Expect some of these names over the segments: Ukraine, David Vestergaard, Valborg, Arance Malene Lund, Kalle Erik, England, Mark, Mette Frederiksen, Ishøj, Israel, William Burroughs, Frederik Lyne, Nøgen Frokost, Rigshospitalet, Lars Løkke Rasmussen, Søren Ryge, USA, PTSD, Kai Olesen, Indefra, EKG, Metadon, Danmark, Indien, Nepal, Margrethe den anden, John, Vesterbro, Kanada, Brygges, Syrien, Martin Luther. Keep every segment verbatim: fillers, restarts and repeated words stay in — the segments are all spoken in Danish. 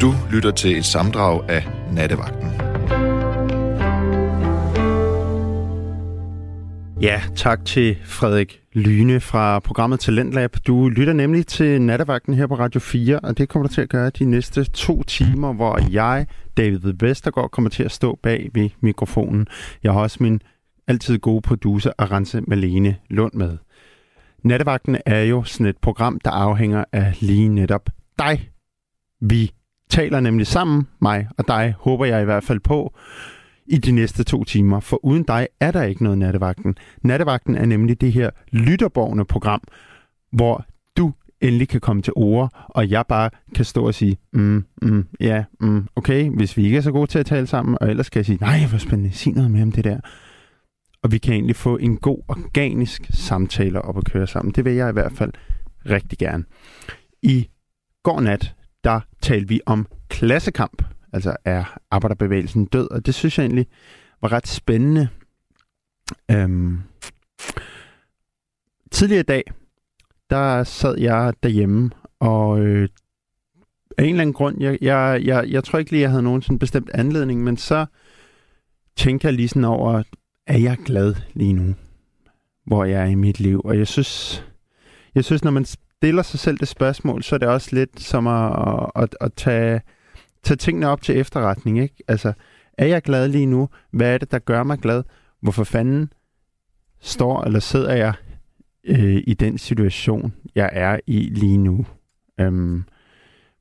Du lytter til et samdrag af Nattevagten. Ja, tak til Frederik Lyne fra programmet Talentlab. Du lytter nemlig til Nattevagten her på Radio fire, og det kommer du til at gøre de næste to timer, hvor jeg, David Vestergaard, kommer til at stå bag ved mikrofonen. Jeg har også min altid gode producer, Arance Malene Lund, med. Nattevagten er jo sådan et program, der afhænger af lige netop dig. Vi taler nemlig sammen, mig og dig, håber jeg i hvert fald på, i de næste to timer. For uden dig er der ikke noget Nattevagten. Nattevagten er nemlig det her lytterborgende program, hvor du endelig kan komme til ord, og jeg bare kan stå og sige, mm, mm, ja, mm, okay, hvis vi ikke er så gode til at tale sammen, og ellers kan jeg sige, nej, hvor spændende, sig noget mere om det der. Og vi kan egentlig få en god, organisk samtale op at køre sammen. Det vil jeg i hvert fald rigtig gerne. I går nat, der talte vi om klassekamp. Altså, er arbejderbevægelsen død? Og det synes jeg egentlig var ret spændende. Øhm. Tidligere i dag, der sad jeg derhjemme, og øh, af en eller anden grund, jeg, jeg, jeg, jeg tror ikke lige, jeg havde nogen sådan bestemt anledning, men så tænker jeg lige sådan over, er jeg glad lige nu, hvor jeg er i mit liv? Og jeg synes, jeg synes når man stiller sig selv det spørgsmål, så er det også lidt som at, at, at tage... Tag tingene op til efterretning, ikke? Altså, er jeg glad lige nu? Hvad er det, der gør mig glad? Hvorfor fanden står eller sidder jeg øh, i den situation, jeg er i lige nu? Øhm,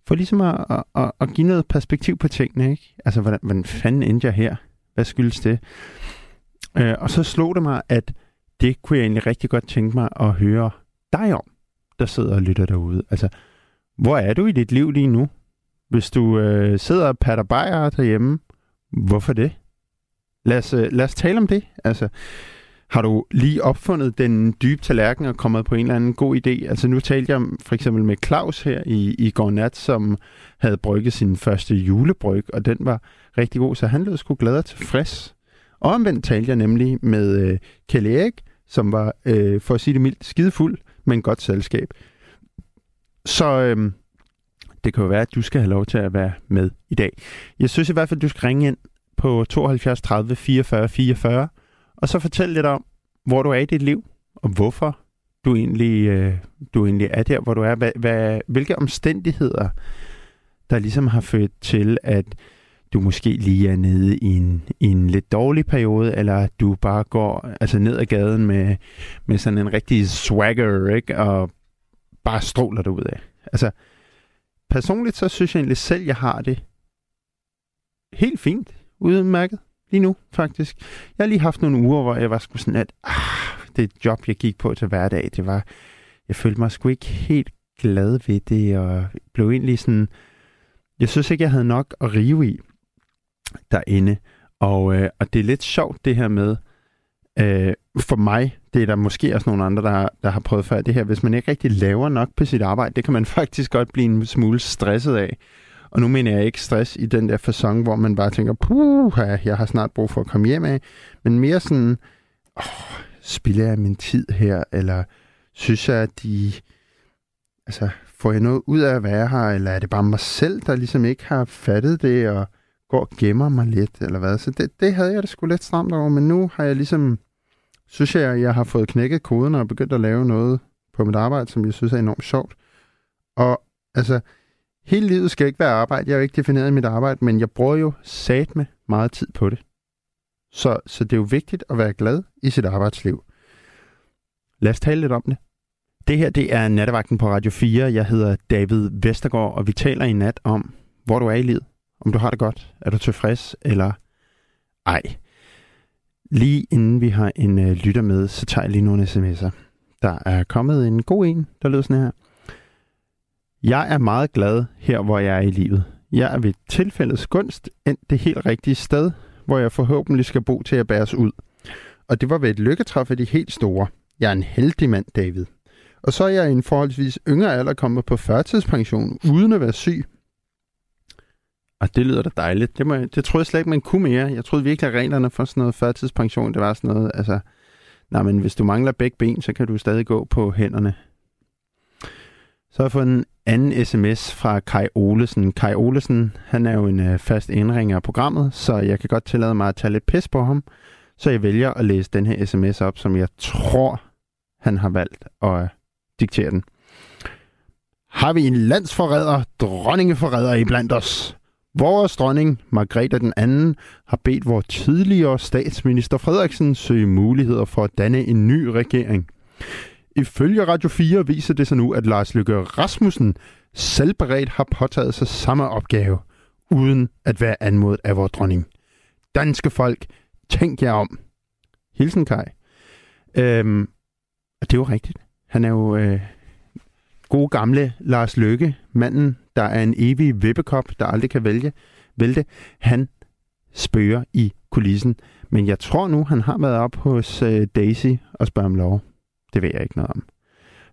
for ligesom at, at, at, at give noget perspektiv på tingene, ikke? Altså, hvordan, hvordan fanden endte jeg her? Hvad skyldes det? Øh, og så slog det mig, at det kunne jeg egentlig rigtig godt tænke mig at høre dig om, der sidder og lytter derude. Altså, hvor er du i dit liv lige nu? Hvis du øh, sidder og patter bajer derhjemme, hvorfor det? Lad os, øh, lad os tale om det. Altså, har du lige opfundet den dybe tallerken og kommet på en eller anden god idé? Altså, nu talte jeg for eksempel med Claus her i, i går nat, som havde brygget sin første julebryg, og den var rigtig god, så han lød sgu glad og tilfreds. Og omvendt talte jeg nemlig med øh, Kalle Erik, som var, øh, for at sige det mildt, skidefuld, men godt selskab. Så... Øh, Det kan jo være, at du skal have lov til at være med i dag. Jeg synes i hvert fald, at du skal ringe ind på tooghalvfjerds tredive fireogfyrre fireogfyrre, og så fortæl lidt om, hvor du er i dit liv, og hvorfor du egentlig, du egentlig er der, hvor du er. Hvad, hvad, hvilke omstændigheder, der ligesom har ført til, at du måske lige er nede i en, i en lidt dårlig periode, eller du bare går altså ned ad gaden med, med sådan en rigtig swagger, ikke? Og bare stråler dig ud af. Altså... Personligt så synes jeg egentlig selv, jeg har det helt fint udmærket lige nu, faktisk. Jeg har lige haft nogle uger, hvor jeg var sgu sådan, at ah, det job, jeg gik på til hverdag, det var, jeg følte mig sgu ikke helt glad ved det, og blev egentlig sådan, jeg synes ikke, jeg havde nok at rive i derinde. Og, øh, og det er lidt sjovt, det her med, øh, for mig, det er der måske også nogle andre, der har, der har prøvet før det her. Hvis man ikke rigtig laver nok på sit arbejde, det kan man faktisk godt blive en smule stresset af. Og nu mener jeg ikke stress i den der facon, hvor man bare tænker, puh, jeg har snart brug for at komme hjem af. Men mere sådan, åh, spilder jeg min tid her? Eller synes jeg, at de... Altså, får jeg noget ud af at være her? Eller er det bare mig selv, der ligesom ikke har fattet det og går og gemmer mig lidt? Eller hvad? Så det, det havde jeg da sgu lidt stramt over, men nu har jeg ligesom... synes jeg, at jeg har fået knækket koden og begyndt at lave noget på mit arbejde, som jeg synes er enormt sjovt. Og altså, hele livet skal ikke være arbejde. Jeg er jo ikke defineret i mit arbejde, men jeg bruger jo satme meget tid på det. Så, så det er jo vigtigt at være glad i sit arbejdsliv. Lad os tale lidt om det. Det her, det er Nattevagten på Radio fire. Jeg hedder David Vestergaard, og vi taler i nat om, hvor du er i livet. Om du har det godt, er du tilfreds eller ej. Lige inden vi har en øh, lytter med, så tager jeg lige nogle sms'er. Der er kommet en god en, der lyder sådan her. Jeg er meget glad her, hvor jeg er i livet. Jeg er ved tilfældets gunst endt det helt rigtige sted, hvor jeg forhåbentlig skal bo til at bæres ud. Og det var ved et lykketræf af de helt store. Jeg er en heldig mand, David. Og så er jeg i en forholdsvis yngre alder kommet på førtidspension, uden at være syg. Og det lyder da dejligt. Det, må, det troede jeg slet ikke, man kunne mere. Jeg troede virkelig, at reglerne for sådan noget førtidspension, det var sådan noget, altså... Nej, men hvis du mangler begge ben, så kan du stadig gå på hænderne. Så har jeg fået en anden sms fra Kai Olesen. Kai Olesen, han er jo en fast indringer af programmet, så jeg kan godt tillade mig at tage lidt pis på ham. Så jeg vælger at læse den her sms op, som jeg tror, han har valgt at diktere den. Har vi en landsforræder, dronningeforræder i blandt os? Vores dronning, Margrethe den anden, har bedt vores tidligere statsminister Frederiksen søge muligheder for at danne en ny regering. Ifølge Radio fire viser det sig nu, at Lars Løkke Rasmussen selvberedt har påtaget sig samme opgave, uden at være anmodet af vores dronning. Danske folk, tænk jer om. Hilsen, Kai. Øhm, og det er jo rigtigt. Han er jo øh, gode gamle Lars Løkke, manden, der er en evig vippekop, der aldrig kan vælge, vælte. Han spørger i kulissen. Men jeg tror nu, han har været op hos øh, Daisy og spørger om lov. Det ved jeg ikke noget om.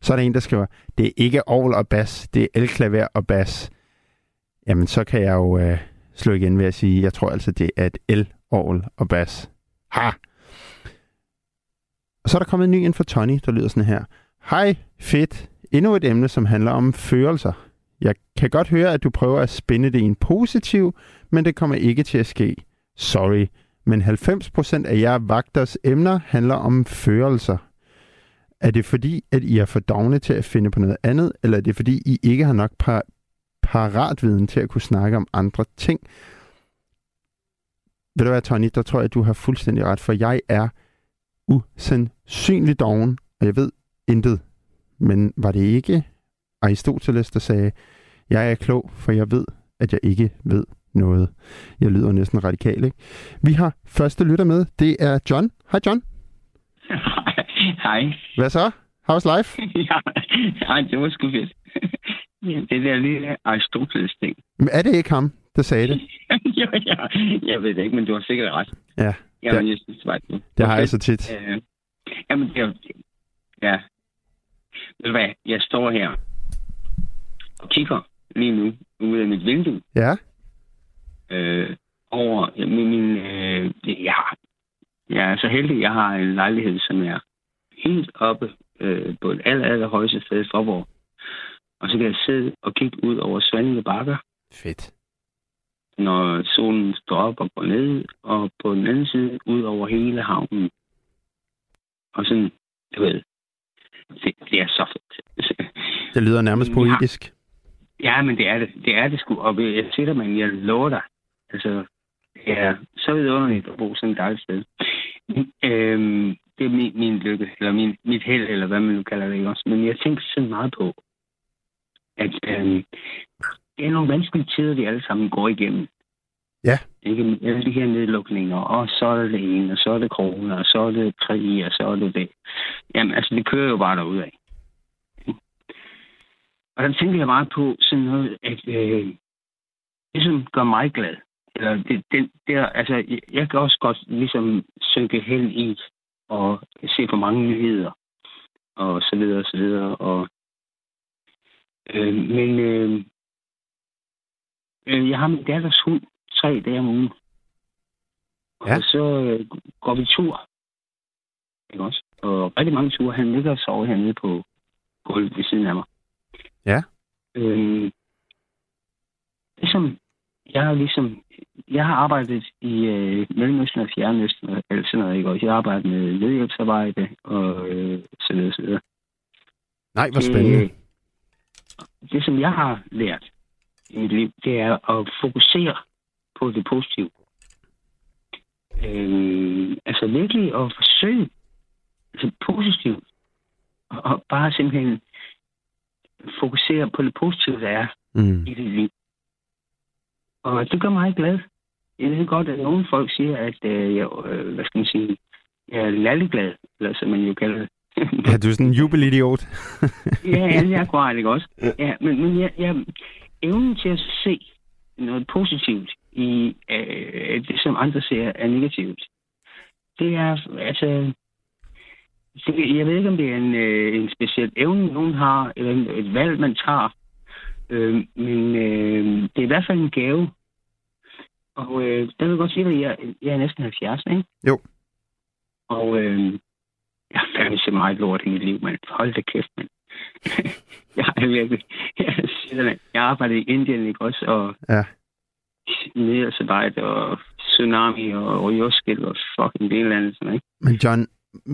Så er der en, der skriver, det er ikke orgel og bas, det er elklaver og bas. Jamen, så kan jeg jo øh, slå igen ved at sige, jeg tror altså, det er et el, orgel og bas. Ha! Og så er der kommet en ny ind for Tony, der lyder sådan her. Hej, fedt. Endnu et emne, som handler om følelser. Jeg kan godt høre, at du prøver at spænde det i en positiv, men det kommer ikke til at ske. Sorry, men halvfems procent af jer vagters emner handler om følelser. Er det fordi, at I er for dogne til at finde på noget andet, eller er det fordi, I ikke har nok par- paratviden til at kunne snakke om andre ting? Ved du hvad, Tony, der tror jeg, at du har fuldstændig ret, for jeg er usandsynlig doven, og jeg ved intet. Men var det ikke Aristoteles, der sagde, jeg er klog, for jeg ved, at jeg ikke ved noget. Jeg lyder næsten radikal, ikke? Vi har første lytter med, det er John. Hej, John. Hej. Hvad så? How's life? Ja, ej, det var sgu fedt. Det der lille Aristoteles ting. Men er det ikke ham, der sagde det? Jo, ja. Jeg ved det ikke, men du har sikkert ret. Ja. Jamen, jeg synes, det var det. Det har jeg så tit. Øh, jamen, det er, ja. Ved du hvad? Jeg står her og kigger lige nu ud af mit vindue. Ja. Øh, over ja, min... min øh, jeg, har, jeg er så heldig, jeg har en lejlighed, som jeg helt oppe øh, på det aller, aller højeste sted i Svendborg. Og så kan jeg sidde og kigge ud over Svendborg bakker. Fedt. Når solen står op og går ned, og på den anden side ud over hele havnen. Og sådan, du ved, det, det er så fedt. Det lyder nærmest poetisk. Ja, ja, men det er det. Det er det sgu. Og jeg sætter mig, jeg lover dig. Altså, det er så vidunderligt at bo sådan et dejligt sted. Øhm, Det er min, min lykke, eller min, mit held, eller hvad man nu kalder det også. Men jeg tænker sådan meget på, at øh, det er nogle vanskelige tider, vi alle sammen går igennem. Ja. Ikke? Alle de her nedlukninger, og så er det ene, og så er det corona, og så er det krig, og så er det det. Jamen, altså, det kører jo bare derudad. Og der tænker jeg meget på sådan noget, at øh, det, som gør mig glad, eller det, det der, altså, jeg, jeg kan også godt ligesom synke hen i og se for mange nyheder, og så videre, og så videre, og... Øh, men... Øh, øh, jeg har min datters hund tre dage om ugen. Og ja. så øh, går vi tur. Ikke også? Og rigtig mange ture. Han ligger og sover hernede på gulvet ved siden af mig. Ja. Øh, ligesom... Jeg har ligesom, jeg har arbejdet i øh, Mellemøsten og Fjernøsten og alt sådan noget, ikke? Og jeg har arbejdet med nødhjælpsarbejde og øh, så videre, så videre. Nej, hvor spændende. Det, det, som jeg har lært i mit liv, det er at fokusere på det positive. Øh, altså virkelig at forsøge altså positivt. Og, og bare simpelthen fokusere på det positive, der er mm. i det liv. Og det gør mig glad. Jeg ved godt, at nogle folk siger, at øh, jeg, øh, hvad skal man sige, jeg er lalleglad, eller som man jo kalder det. Ja, du er sådan en jubelidiot. Ja, jeg er akkurat, ikke også? Ja, men, men jeg, jeg evnen til at se noget positivt i øh, det, som andre ser er negativt. Det er, altså, det, jeg ved ikke, om det er en, øh, en speciel evne, nogen har, eller et valg, man tager. Øh, men øh, det er i hvert fald en gave. Og øh, der vil jeg godt sige, at jeg, jeg er næsten halvfjerds, ikke? Jo. Og øh, jeg har fandme så meget lort i mit liv, mand. Hold da kæft, mand. Jeg har virkelig. Jeg arbejdede i Indien, ikke også? Og ja. Nedersarbejde og tsunami og jordskælv og fucking det eller andet, sådan, ikke? Men John,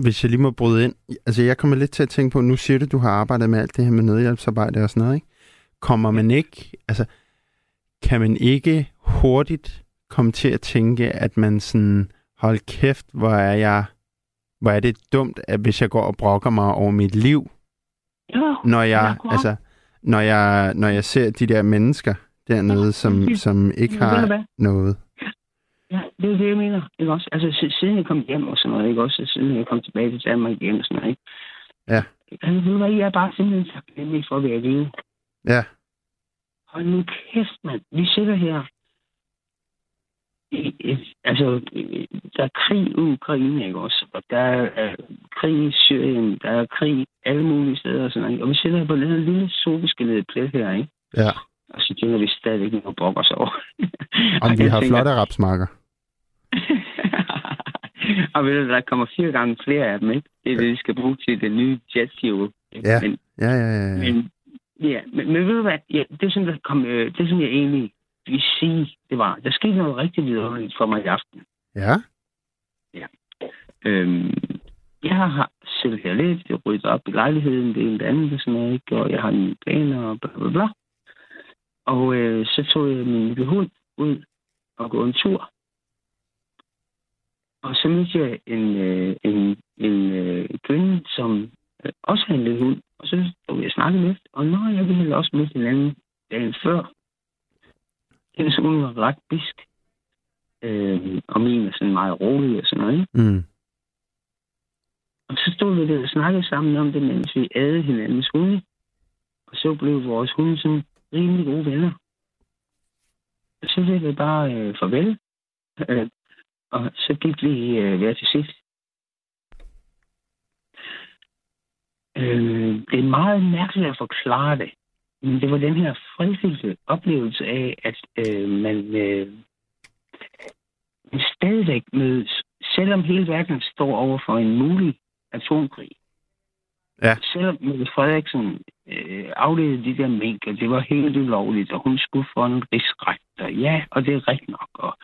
hvis jeg lige må bryde ind. Altså, jeg kommer lidt til at tænke på, nu siger du, at du har arbejdet med alt det her med nødhjælpsarbejde og sådan noget, ikke? Kommer man ikke... Altså, kan man ikke hurtigt komme til at tænke, at man sådan... Hold kæft, hvor er jeg... Hvor er det dumt, at hvis jeg går og brokker mig over mit liv, ja, når jeg altså når jeg når jeg ser de der mennesker dernede, ja, som det, som ikke det, har det, noget. Ja, det er det jeg mener. Ikke også? Altså siden jeg kom hjem og sådan noget, ikke også, siden jeg kom tilbage til Danmark igen og sådan noget, ikke. Ja. Altså nu var jeg bare simpelthen taknemmelig for at være alene. Ja. Hold nu kæft, mand. Vi sidder her. Altså, der er krig i Ukraine, ikke også? Og der er krig i Syrien, der er krig alle mulige steder og sådan noget. Og vi sidder her på den her lille sofaskillede plet her, ikke? Ja. Og så tænker vi stadigvæk ikke, at brokker sig over. Om vi har tænker... flotte rapsmarker. Og ved du, der kommer fire gange flere af dem, ikke? Det er det, vi skal bruge til det nye jetfuel. Ja. Men, ja, ja, ja, ja. Men, ja, men, men ved du hvad? Ja, det, som der kom, det, som jeg egentlig... vil sige, det var, der skete noget rigtig vidunderligt for mig i aften. Ja? Ja. Øhm, jeg har selv her lidt, jeg rydder op i lejligheden, det er en anden, det sådan noget, ikke? Og jeg har mine planer, og bla, bla, bla. Og øh, så tog jeg min lille hund ud og gå en tur. Og så mødte jeg en, øh, en, en øh, kvinde, som øh, også havde en lille hund, og så tog jeg snakket lidt, og når jeg ville også møde en anden dagen før, hendes hund var ret bisk, øh, og min var sådan meget rolig og sådan noget, ikke? Mm. Og så stod vi der og snakkede sammen om det, mens vi adede hinandens hunde, og så blev vores hunde sådan rimelig gode venner. Og så sagde vi bare øh, farvel, øh, og så gik vi øh, hver til sidst. Øh, det er meget mærkeligt at forklare det. Men det var den her fredfyldte oplevelse af, at øh, man øh, stadigvæk mødes, selvom hele verden står over for en mulig atomkrig. Ja. Selvom Mette Frederiksen øh, afledede de der mink, og det var helt ulovligt, og hun skulle få en rigsret, og ja, og det er rigtigt nok. Og,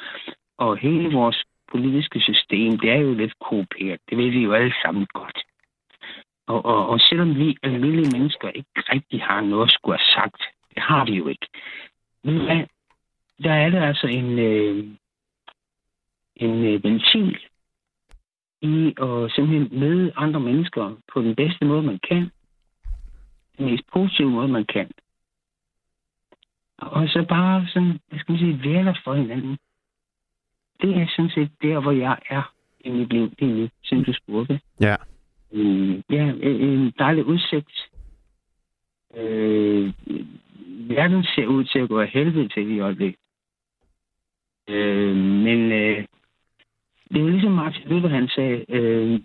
og hele vores politiske system, det er jo lidt korrupt. Det ved vi jo alle sammen godt. Og, og, og selvom vi almindelige mennesker ikke rigtig har noget at skulle have sagt, det har vi jo ikke. Men der er der altså en, øh, en øh, ventil i at simpelthen møde andre mennesker på den bedste måde, man kan. Den mest positive måde, man kan. Og så bare sådan, hvad skal man sige, være for hinanden. Det er sådan set der, hvor jeg er i mit liv, det er nu, siden du spurgte. Ja. Ja, en dejlig udsigt. Øh, verden ser ud til at gå af helvede til i øjeblikket. Øh, men øh, det er ligesom Martin Luther, han sagde, øh,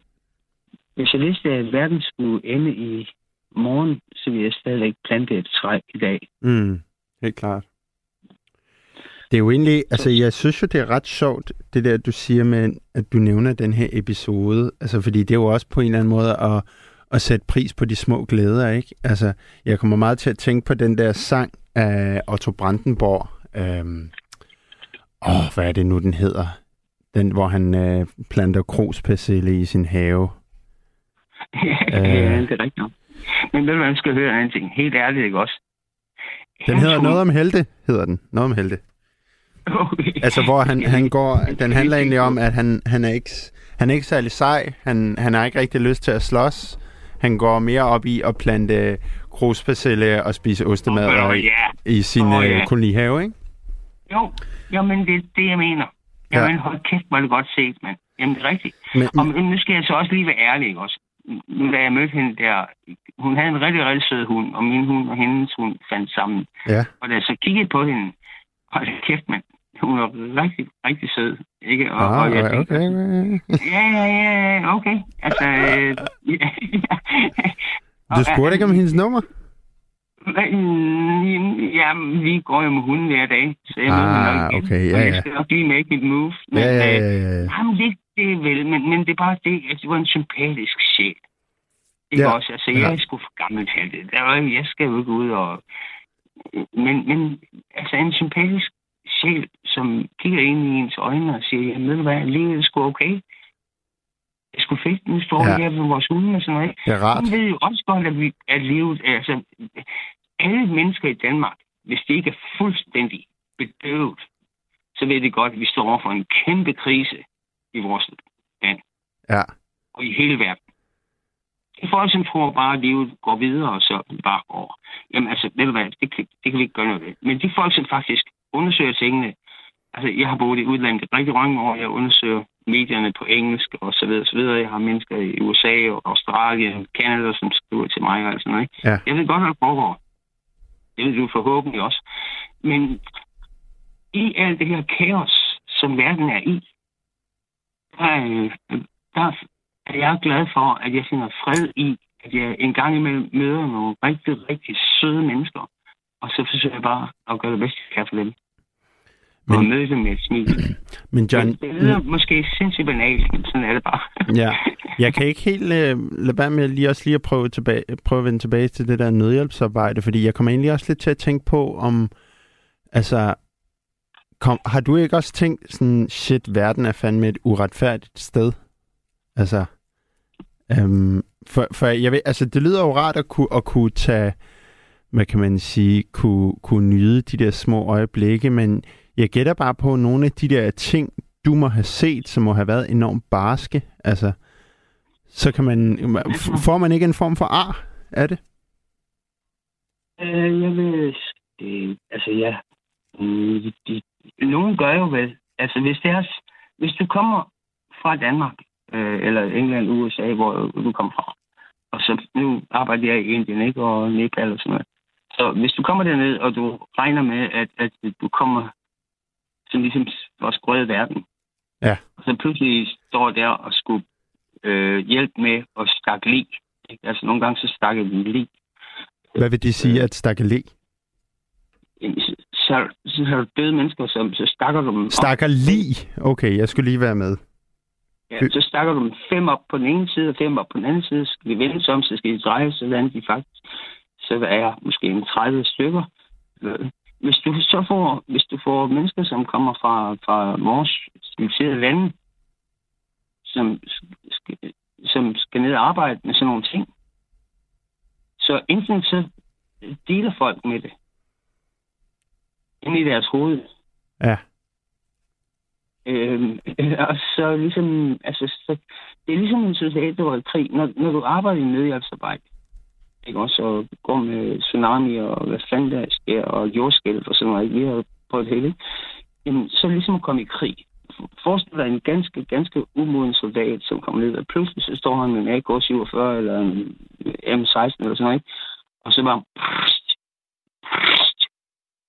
hvis jeg vidste, at verden skulle ende i morgen, så ville jeg stadigvæk plante et træ i dag. Mm, helt klart. Det er jo egentlig, altså jeg synes jo, det er ret sjovt, det der, du siger med, at du nævner den her episode, altså fordi det er jo også på en eller anden måde at, at sætte pris på de små glæder, ikke? Altså, jeg kommer meget til at tænke på den der sang af Otto Brandenborg, øhm, åh, hvad er det nu, den hedder? Den, hvor han øh, planter krogspersille i sin have. Ja, øh, det er rigtigt nok. Men ved du, man skal høre en ting, helt ærligt, ikke også? Den hedder tror... Noget om helte, hedder den. Noget om helte. Okay. Altså, hvor han, han går... Den handler egentlig om, at han, han, er, ikke, han er ikke særlig sej. Han, han har ikke rigtig lyst til at slås. Han går mere op i at plante kruspersille og spise ostemad oh, oh, yeah. i, i sin oh, yeah. kolonihave, ikke? Jo, jamen det er det, jeg mener. Jamen, ja. Hold kæft, hvor er det godt set, mand. Jamen, det er rigtigt. Men, og nu skal jeg så også lige være ærlig, ikke også? Da jeg mødte hende der, hun havde en rigtig, rigtig sød hund, og min hund og hendes hund fandt sammen. Ja. Og da jeg så kiggede på hende, hold kæft, mand. Hun var rigtig, rigtig sød, ikke? Og, ah, og jeg tænkte, okay, man. Ja, ja, ja, okay. Altså, øh, ja, ja. Og, du spurgte ikke om hendes nummer? Ja, vi går jo med hunden hver dag, så jeg ah, ved nok ikke. Okay, ja, ja. Jeg skal nok lige make it move. Men, ja, ja, ja, ja. Øh, jamen, det, det er vel, men, men det er bare det, at det var en sympatisk sjæl. Ikke ja. også? Altså, jeg er sgu for gammel til det. Der, jeg skal jo ikke ud og... Men, men altså, en sympatisk sjæl, som kigger ind i ens øjne og siger, jamen, ved du hvad, livet er sgu okay. Det er sgu fedt, nu står vi ja. her ved vores hunde og sådan noget. Det er rart. Man ved jo også godt, at, vi, at livet... Altså, alle mennesker i Danmark, hvis det ikke er fuldstændig bedøvet, så ved det godt, at vi står over for en kæmpe krise i vores land. Ja. Og i hele verden. Det er folk, som tror bare, at livet går videre, og så bare over. Jamen altså, ved du hvad, det kan, det kan vi ikke gøre noget ved. Men de folk, som faktisk undersøger tingene, altså jeg har boet i udlandet rigtig mange år, jeg undersøger medierne på engelsk, og så videre, så videre. Jeg har mennesker i U S A, og Australien, og Kanada, som skriver til mig, og sådan noget. Ja. Jeg ved godt, hvad der foregår. Det ved du forhåbentlig også. Men i alt det her kaos, som verden er i, der er, der er jeg glad for, at jeg finder fred i, at jeg engang imellem møder nogle rigtig, rigtig søde mennesker, og så forsøger jeg bare at gøre det bedste, jeg kan for dem. Men, og møde dem med et smil. Men John... Men det lyder måske sindssygt banalt, men sådan er det bare. Ja, jeg kan ikke helt øh, lade være med lige også lige at prøve, tilbage, prøve at vende tilbage til det der nødhjælpsarbejde, fordi jeg kommer egentlig også lidt til at tænke på, om... Altså... Kom, har du ikke også tænkt sådan, shit, verden er fandme et uretfærdigt sted? Altså, øhm, for, for jeg ved, altså det lyder jo rart at kunne, at kunne tage, hvad kan man sige, kunne, kunne nyde de der små øjeblikke, men jeg gætter bare på nogle af de der ting, du må have set, som må have været enormt barske. Altså, så kan man, får man ikke en form for ar af det? Øh, jeg vil, øh, altså ja, mm, de nogen gør jo vel. Altså, hvis, det er, hvis du kommer fra Danmark, øh, eller England, U S A, hvor du kommer fra, og så nu arbejder jeg i Indien, ikke? Og Nepal og sådan noget. Så hvis du kommer derned, og du regner med, at, at du kommer som ligesom vores grøde verden, ja. Og så pludselig står der og skulle øh, hjælpe med at stakke lig. Ikke? Altså, nogle gange så stakker vi lig. Hvad vil det sige, at stakke lig? Så, så har du døde mennesker, som, så stakker du dem... Stakker lige? Okay, jeg skulle lige være med. Ja, så stakker du dem fem op på den ene side, og fem op på den anden side. Så skal de vende sig om, så skal de dreje, sådan de faktisk. Så er jeg måske en tredive stykker. Hvis du så får, hvis du får mennesker, som kommer fra, fra vores civiliserede lande, som skal, som skal ned og arbejde med sådan nogle ting, så enten så deler folk med det, inde i deres hoved. Ja. Øhm, og så ligesom, altså, så, det er ligesom en socialrevolt krig. Når, når du arbejder i nødhjælpsarbejde, ikke også, og går med tsunami, og hvad fanden der sker, og jordskælv, og sådan noget, vi har prøvet det hele, jamen, så ligesom at komme i krig. Forestil dig en ganske, ganske umoden soldat, som kommer ned, og pludselig så står han med en A K syvogfyrre, eller en M seksten, eller sådan noget, og så bare...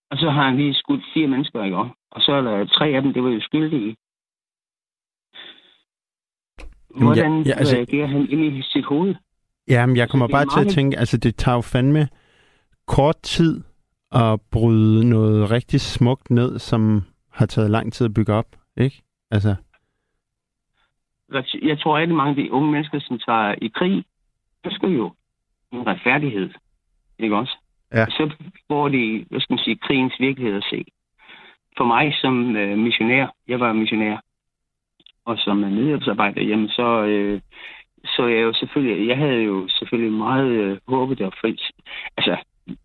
Og så har han lige skudt fire mennesker i år. Og så er der tre af dem, det var jo skyldige. Hvordan ja, ja, altså, reagerer han inde i sit hoved? Jamen, jeg kommer bare til at tænke, altså det tager jo fandme kort tid at bryde noget rigtig smukt ned, som har taget lang tid at bygge op, ikke? Altså. Jeg tror rigtig mange af de unge mennesker, som tager i krig, ønsker jo en retfærdighed, ikke også? Ja. Så får de, hvad skal man sige, krigens virkelighed at se. For mig som øh, missionær, jeg var missionær, og som øh, nødhjælpsarbejder, jamen så, øh, så jeg jo selvfølgelig, jeg havde jo selvfølgelig meget øh, håbet og frit. Altså,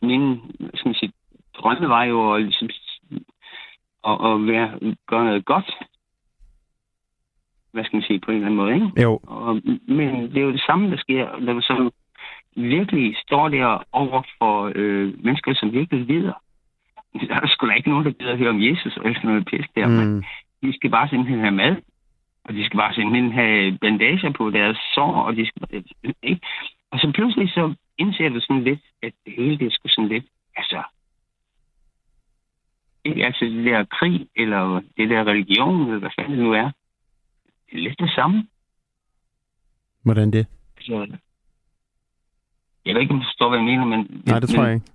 mine, hvad skal man sige, drømme var jo at, ligesom, at, at være, gøre noget godt. Hvad skal man sige, på en eller anden måde, ikke? Jo. Og, men det er jo det samme, der sker, når man så virkelig står der over for øh, mennesker, som virkelig lider. Der er sgu da ikke nogen, der gider at høre om Jesus og sådan noget pis der. Mm. De skal bare simpelthen have mad, og de skal bare simpelthen have bandager på deres sår, og de skal ikke. Og så pludselig så indser du sådan lidt, at det hele det skulle sådan lidt, altså, ikke altså det der krig, eller det der religion, eller hvad fanden det nu er. Det er lidt det samme. Hvordan det? Så, jeg ved ikke, om du forstår, hvad jeg mener, men... Nej, det tror men, jeg ikke.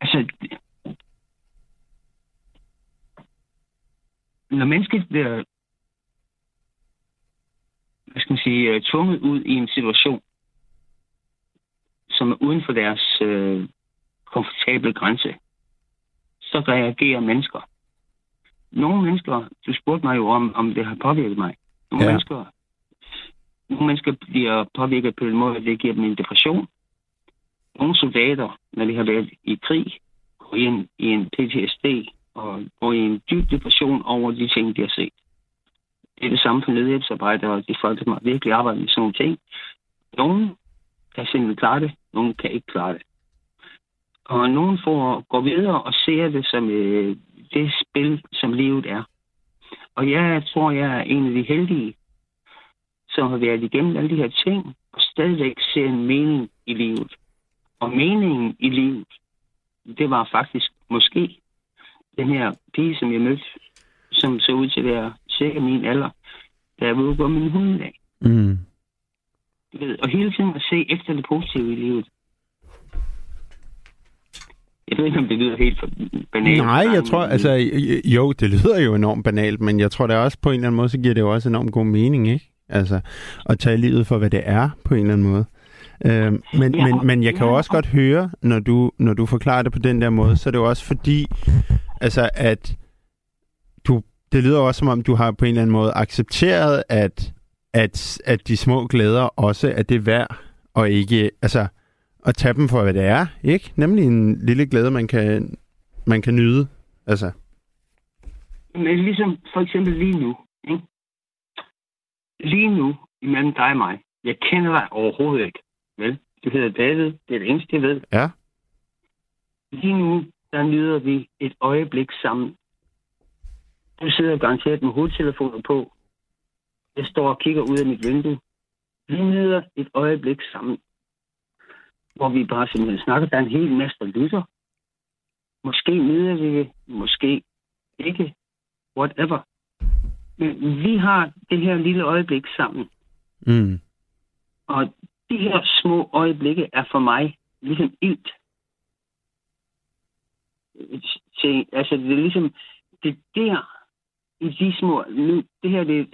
Altså... Når mennesket bliver... Hvad skal man sige... tvunget ud i en situation, som er uden for deres øh, komfortable grænse, så reagerer mennesker. Nogle mennesker, du spurgte mig jo om, om det har påvirket mig. Nogle, ja. mennesker, nogle mennesker bliver påvirket på en måde, at det giver dem en depression. Nogle soldater, når de har været i krig, går ind i en P T S D og går i en dyb depression over de ting, de har set. Det er det samme for nødhjælpsarbejdere, og de folk, der virkelig arbejder med sådan nogle ting. Nogle kan simpelthen klare det, nogle kan ikke klare det. Og nogle får går videre og ser det som øh, det spil, som livet er. Og jeg tror, jeg er en af de heldige, som har været igennem alle de her ting, og stadigvæk ser en mening i livet. Og meningen i livet, det var faktisk måske den her pige, som jeg mødte, som så ud til at være cirka min alder, da jeg var ude og gå min hundedag. Mm. Og hele tiden at se efter det positive i livet. Jeg ved ikke, om det lyder helt banalt. Nej, jeg tror, altså, jo, det lyder jo enormt banalt, men jeg tror da også, på en eller anden måde, så giver det jo også enormt god mening, ikke? Altså, at tage livet for, hvad det er, på en eller anden måde. Øh, men, ja, men, men jeg kan jo også godt høre, når du, når du forklarer det på den der måde, så er det jo også fordi, altså, at du, det lyder også, som om du har på en eller anden måde accepteret, at, at, at de små glæder også er det værd, og ikke, altså, at tage dem for, hvad det er, ikke? Nemlig en lille glæde, man kan, man kan nyde, altså. Men ligesom for eksempel lige nu, ikke? Lige nu, imellem dig og mig, jeg kender dig overhovedet ikke, vel? Du hedder David, det er det eneste, jeg ved. Ja. Lige nu, der nyder vi et øjeblik sammen. Du sidder garanteret med hovedtelefoner på. Jeg står og kigger ud af mit vindue. Vi nyder et øjeblik sammen, hvor vi bare simpelthen snakker. Der er en hel masse, der lytter. Måske nyder vi det, måske ikke, whatever. Men vi har det her lille øjeblik sammen. Mm. Og de her små øjeblikke er for mig ligesom ilt. Altså, det er ligesom det der i de små... Nu, det her, det er...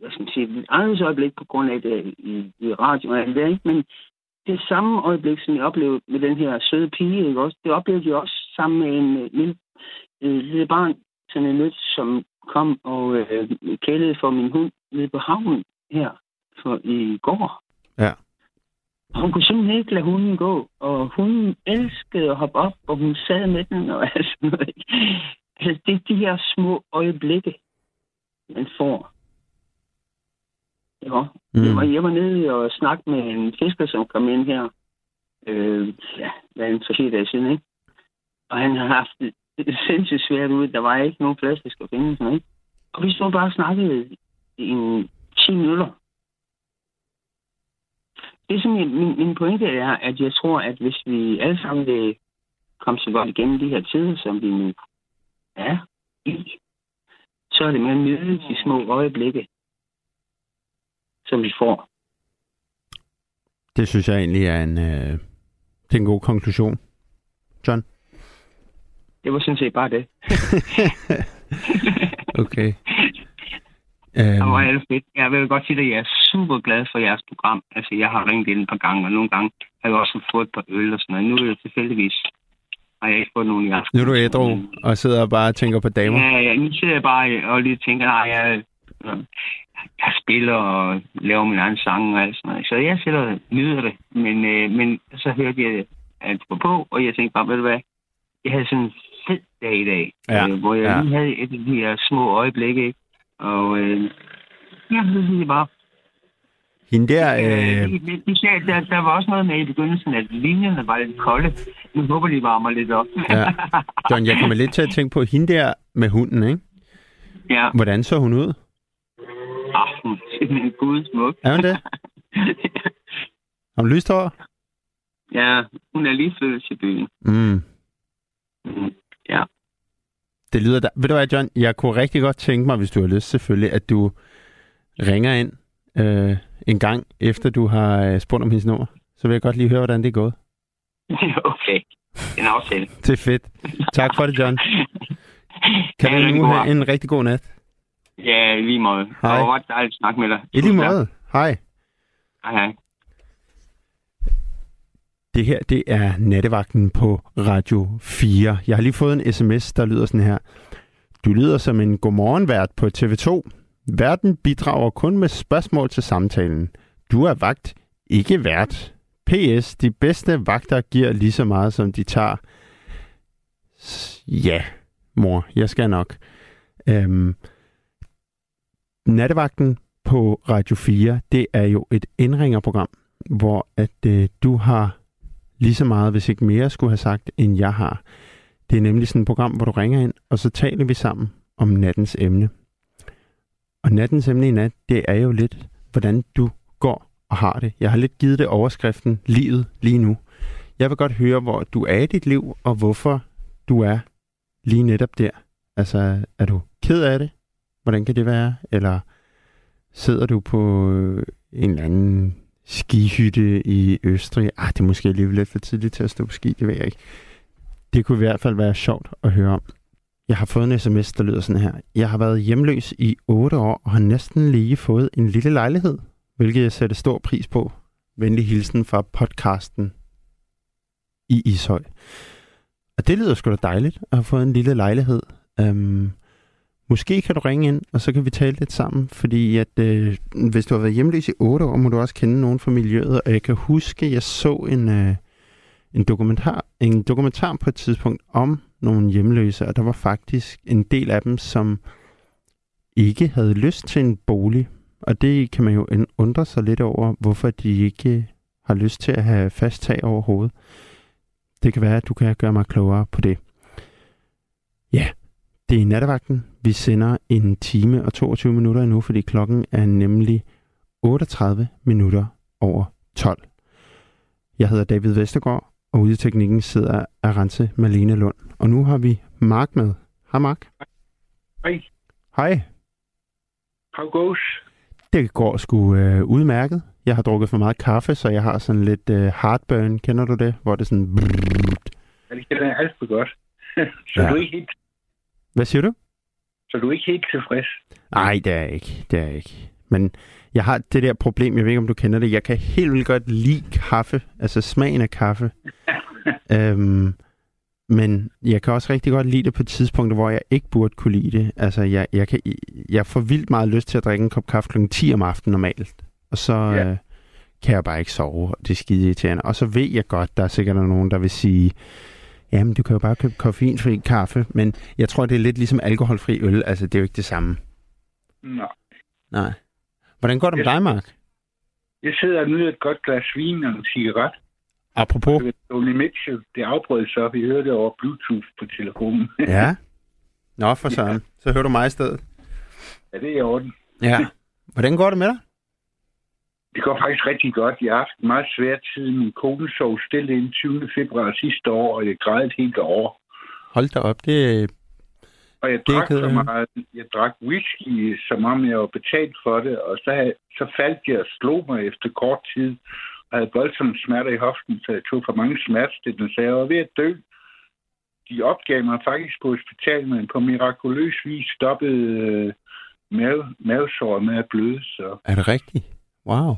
Hvad skal man sige? Et andet øjeblik på grund af det i, i radioen og alt det, ikke? Men det samme øjeblik, som jeg oplevede med den her søde pige, ikke også? Det oplevede jeg også sammen med en lille, lille barn, sådan en nødt, som kom og øh, kældede for min hund nede på havnen her for i går. Ja. Og hun kunne simpelthen ikke lade hunden gå, og hun elskede at hoppe op, og hun sad med den, og altså noget. Altså, det er de her små øjeblikke, man får. Ja. Mm. Jeg, var, jeg var nede og snakkede med en fisker, som kom ind her, øh, ja, hvad er det, tre dage siden, ikke? Og han har haft det sindssygt svært ud. Der var ikke nogen plads, vi skulle finde sådan, ikke? Og vi stod bare og snakkede i en ti minutter. Det som jeg, min, min pointe er, at jeg tror, at hvis vi alle sammen vil komme så godt igennem de her tider, som vi nu er i, så er det mere nyde de små øjeblikke, som vi får. Det synes jeg egentlig er en, øh, det er en god konklusion. John? Det var sådan set bare det. Okay. Det var alt fedt. Jeg vil godt sige, at jeg er super glad for jeres program. Altså, jeg har ringet ind et par gange, og nogle gange har jeg også fået et par øl og sådan noget. Nu er jeg tilfældigvis, har jeg ikke fået nogen i aften. Nu er du ædru og sidder bare og tænker på damer. Ja, ja, nu sidder jeg bare og lige tænker, nej, jeg... jeg spiller og laver min egen sang og alt sådan noget. Så jeg selv og nyder det. Men, øh, men så hørte jeg, at det var på, og jeg tænkte bare, ved du hvad, jeg havde sådan en fed dag i dag, ja, øh, hvor jeg ja. lige havde et af de her små øjeblikke, ikke? Og øh, jeg synes, det bare... Hende der... Øh... Øh, de, de sagde, der, der var også noget med i begyndelsen, at linjerne var lidt kolde. Nu håber de varmer lidt op. Ja. John, jeg kommer lidt til at tænke på hende der med hunden, ikke? Ja. Hvordan så hun ud? Ah, hun er simpelthen gudsmuk. Er hun det? Har hun lyst hår? Ja, hun er lige flyttet til byen. Mm. Mm, ja. Det lyder da... Ved du hvad, John? Jeg kunne rigtig godt tænke mig, hvis du har lyst selvfølgelig, at du ringer ind øh, en gang, efter du har spurgt om hendes nummer. Så vil jeg godt lige høre, hvordan det er gået. Okay. En aftale. Det er fedt. Tak for det, John. Kan ja, du nu have en rigtig god nat? Ja, i lige måde. Hej. Det var ret dejligt at snakke med dig. I lige måde. Hej. Hej, hej. Det her, det er nattevagten på Radio fire. Jeg har lige fået en sms, der lyder sådan her. Du lyder som en godmorgenvært på T V to. Værten bidrager kun med spørgsmål til samtalen. Du er vagt, ikke vært. P S. De bedste vagter giver lige så meget, som de tager. Ja, mor, jeg skal nok. Øhm, nattevagten på Radio fire, det er jo et indringerprogram, hvor at øh, du har lige så meget, hvis ikke mere, skulle have sagt, end jeg har. Det er nemlig sådan et program, hvor du ringer ind, og så taler vi sammen om nattens emne. Og nattens emne i nat, det er jo lidt, hvordan du går og har det. Jeg har lidt givet det overskriften, livet lige nu. Jeg vil godt høre, hvor du er i dit liv, og hvorfor du er lige netop der. Altså, er du ked af det? Hvordan kan det være? Eller sidder du på en eller anden skihytte i Østrig? Ah, det er måske alligevel lidt for tidligt til at stå på ski, det ved jeg ikke. Det kunne i hvert fald være sjovt at høre om. Jeg har fået en sms, der lyder sådan her. Jeg har været hjemløs i otte år og har næsten lige fået en lille lejlighed, hvilket jeg sætter stor pris på. Venlig hilsen fra podcasten i Ishøj. Og det lyder sgu da dejligt at have fået en lille lejlighed. Øhm, måske kan du ringe ind, og så kan vi tale lidt sammen, fordi at, øh, hvis du har været hjemløs i otte år, må du også kende nogen fra miljøet. Og jeg kan huske, at jeg så en, øh, en, dokumentar, en dokumentar på et tidspunkt om nogle hjemløse, og der var faktisk en del af dem, som ikke havde lyst til en bolig. Og det kan man jo undre sig lidt over, hvorfor de ikke har lyst til at have fast tag over hovedet. Det kan være, at du kan gøre mig klogere på det. Ja, det er nattevagten. Vi sender en time og toogtyve minutter endnu, fordi klokken er nemlig otteogtredive minutter over tolv. Jeg hedder David Vestergaard, og ude i teknikken sidder Arance Malene Lund. Og nu har vi Mark med. Hej Mark. Hej. Hej. How goes? Det går sgu øh, udmærket. Jeg har drukket for meget kaffe, så jeg har sådan lidt øh, heartburn. Kender du det? Hvor det sådan... Ja, det kender jeg alt for godt. Så ja. Du er ikke helt... Hvad siger du? Så du er ikke helt tilfreds? Nej, det er jeg ikke. Det er jeg ikke. Men jeg har det der problem, jeg ved ikke, om du kender det. Jeg kan helt vildt godt lide kaffe. Altså smagen af kaffe. øhm, men jeg kan også rigtig godt lide det på tidspunkter, hvor jeg ikke burde kunne lide det. Altså, jeg, jeg, kan, jeg får vildt meget lyst til at drikke en kop kaffe klokken ti om aftenen normalt. Og så ja. øh, kan jeg bare ikke sove, og det er skide irriterende. Og så ved jeg godt, der er sikkert nogen, der vil sige, jamen, du kan jo bare købe koffeinfri kaffe, men jeg tror, det er lidt ligesom alkoholfri øl. Altså, det er jo ikke det samme. Nej. Nej. Hvordan går det med jeg, dig, Mark? Jeg sidder og nyder et godt glas vin og en cigaret. Apropos? Det afbrød så, vi hørte det over Bluetooth på telefonen. Ja. Nå, for sådan. Ja. Så hører du mig i stedet. Ja, det er i orden. Ja. Hvordan går det med dig? Det går faktisk rigtig godt. Jeg har haft en meget svær tid. Min kone sov stille den tyvende februar sidste år, og jeg græd et helt år. Hold da op, det er... Og jeg drak, så meget, jeg drak whisky, som om jeg var betalt for det, og så, så faldt jeg og slog mig efter kort tid, og havde voldsomme smerter i hoften, så jeg tog for mange smertestillende, så jeg var ved at dø. De opgav mig faktisk på hospitalet, men på mirakuløs vis stoppede øh, mave, mavesåret med at bløde. Så. Er det rigtigt? Wow.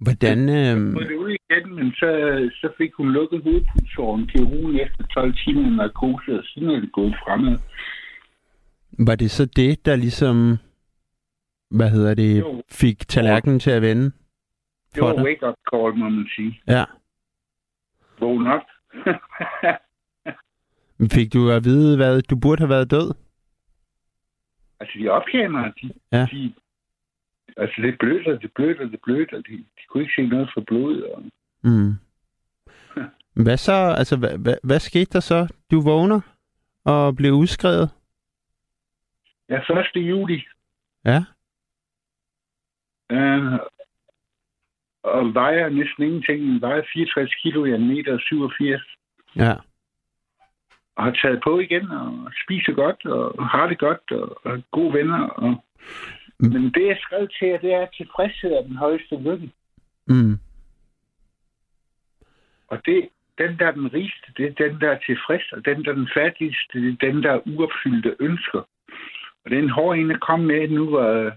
Hvordan... Øh... Jeg det ud igen, men så, så fik hun lukket hovedpulsåren til ugen efter tolv timer med narkose, og siden er det gået fremad. Var det så det, der ligesom... Hvad hedder det? Jo. Fik tallerkenen til at vende? Det var wake-up call, må man sige. Ja. Vågn op. Fik du at vide, hvad du burde have været død? Altså, de opkæmmer, de... Ja. de Altså, det blødte, det blødte, det blødte, og de, de kunne ikke se noget for blod. Og... Mm. Hvad så? Altså, hvad, hvad, hvad skete der så? Du vågner og blev udskrevet? Ja, første juli. Ja. Øh, og vejer næsten ingenting. Jeg vejer fireogtres kilo, jeg er en meter syvogfirs. Ja. Og har taget på igen, og spiser godt, og har det godt, og, og gode venner, og... Men det, jeg skrev til jer, det er tilfredshed af den højeste lykke. Mm. Og det, den, der er den rigeste, det er den, der er tilfreds, og den, der er den fattigste, det er den, der er uopfyldte ønsker. Og den hårde en, der kom med nu, hvor,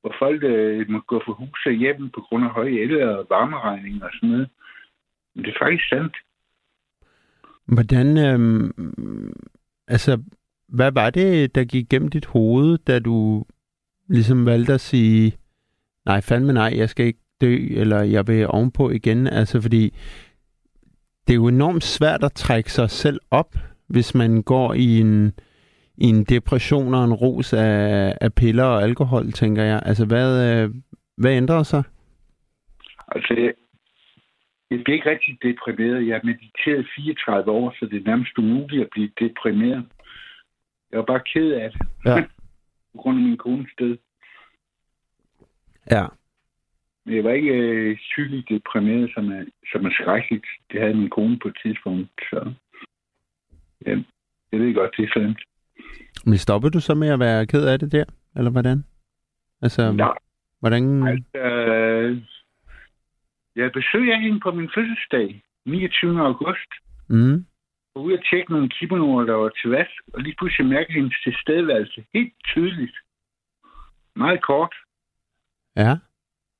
hvor folk øh, må gå fra hus og hjem på grund af høje el- og varmeregninger og sådan noget. Det er faktisk sandt. Hvordan, øh, altså, hvad var det, der gik gennem dit hoved, da du ligesom valgte at sige, nej, fandme nej, jeg skal ikke dø, eller jeg vil ovenpå igen? Altså, fordi det er jo enormt svært at trække sig selv op, hvis man går i en, i en depression og en rus af, af piller og alkohol, tænker jeg. Altså, hvad, øh, hvad ændrer sig? Altså, jeg, jeg bliver ikke rigtig deprimeret. Jeg har mediteret fireogtredive år, så det er nærmest umuligt at blive deprimeret. Jeg var bare ked af det. Ja. På grund af min kones død. Ja. Men jeg var ikke øh, psykisk deprimeret, som er, som er skrækkeligt. Det havde min kone på et tidspunkt. Så ja, jeg ved godt, det er sandt. Men stopper du så med at være ked af det der? Eller hvordan? Altså, nej. Hvordan? Altså, øh, jeg besøger hende på min fødselsdag, niogtyvende august. Mhm. Og ude at tjekke nogle kimonoer, der var til vask, og lige pludselig mærker hendes tilstedeværelse helt tydeligt. Meget kort. Ja.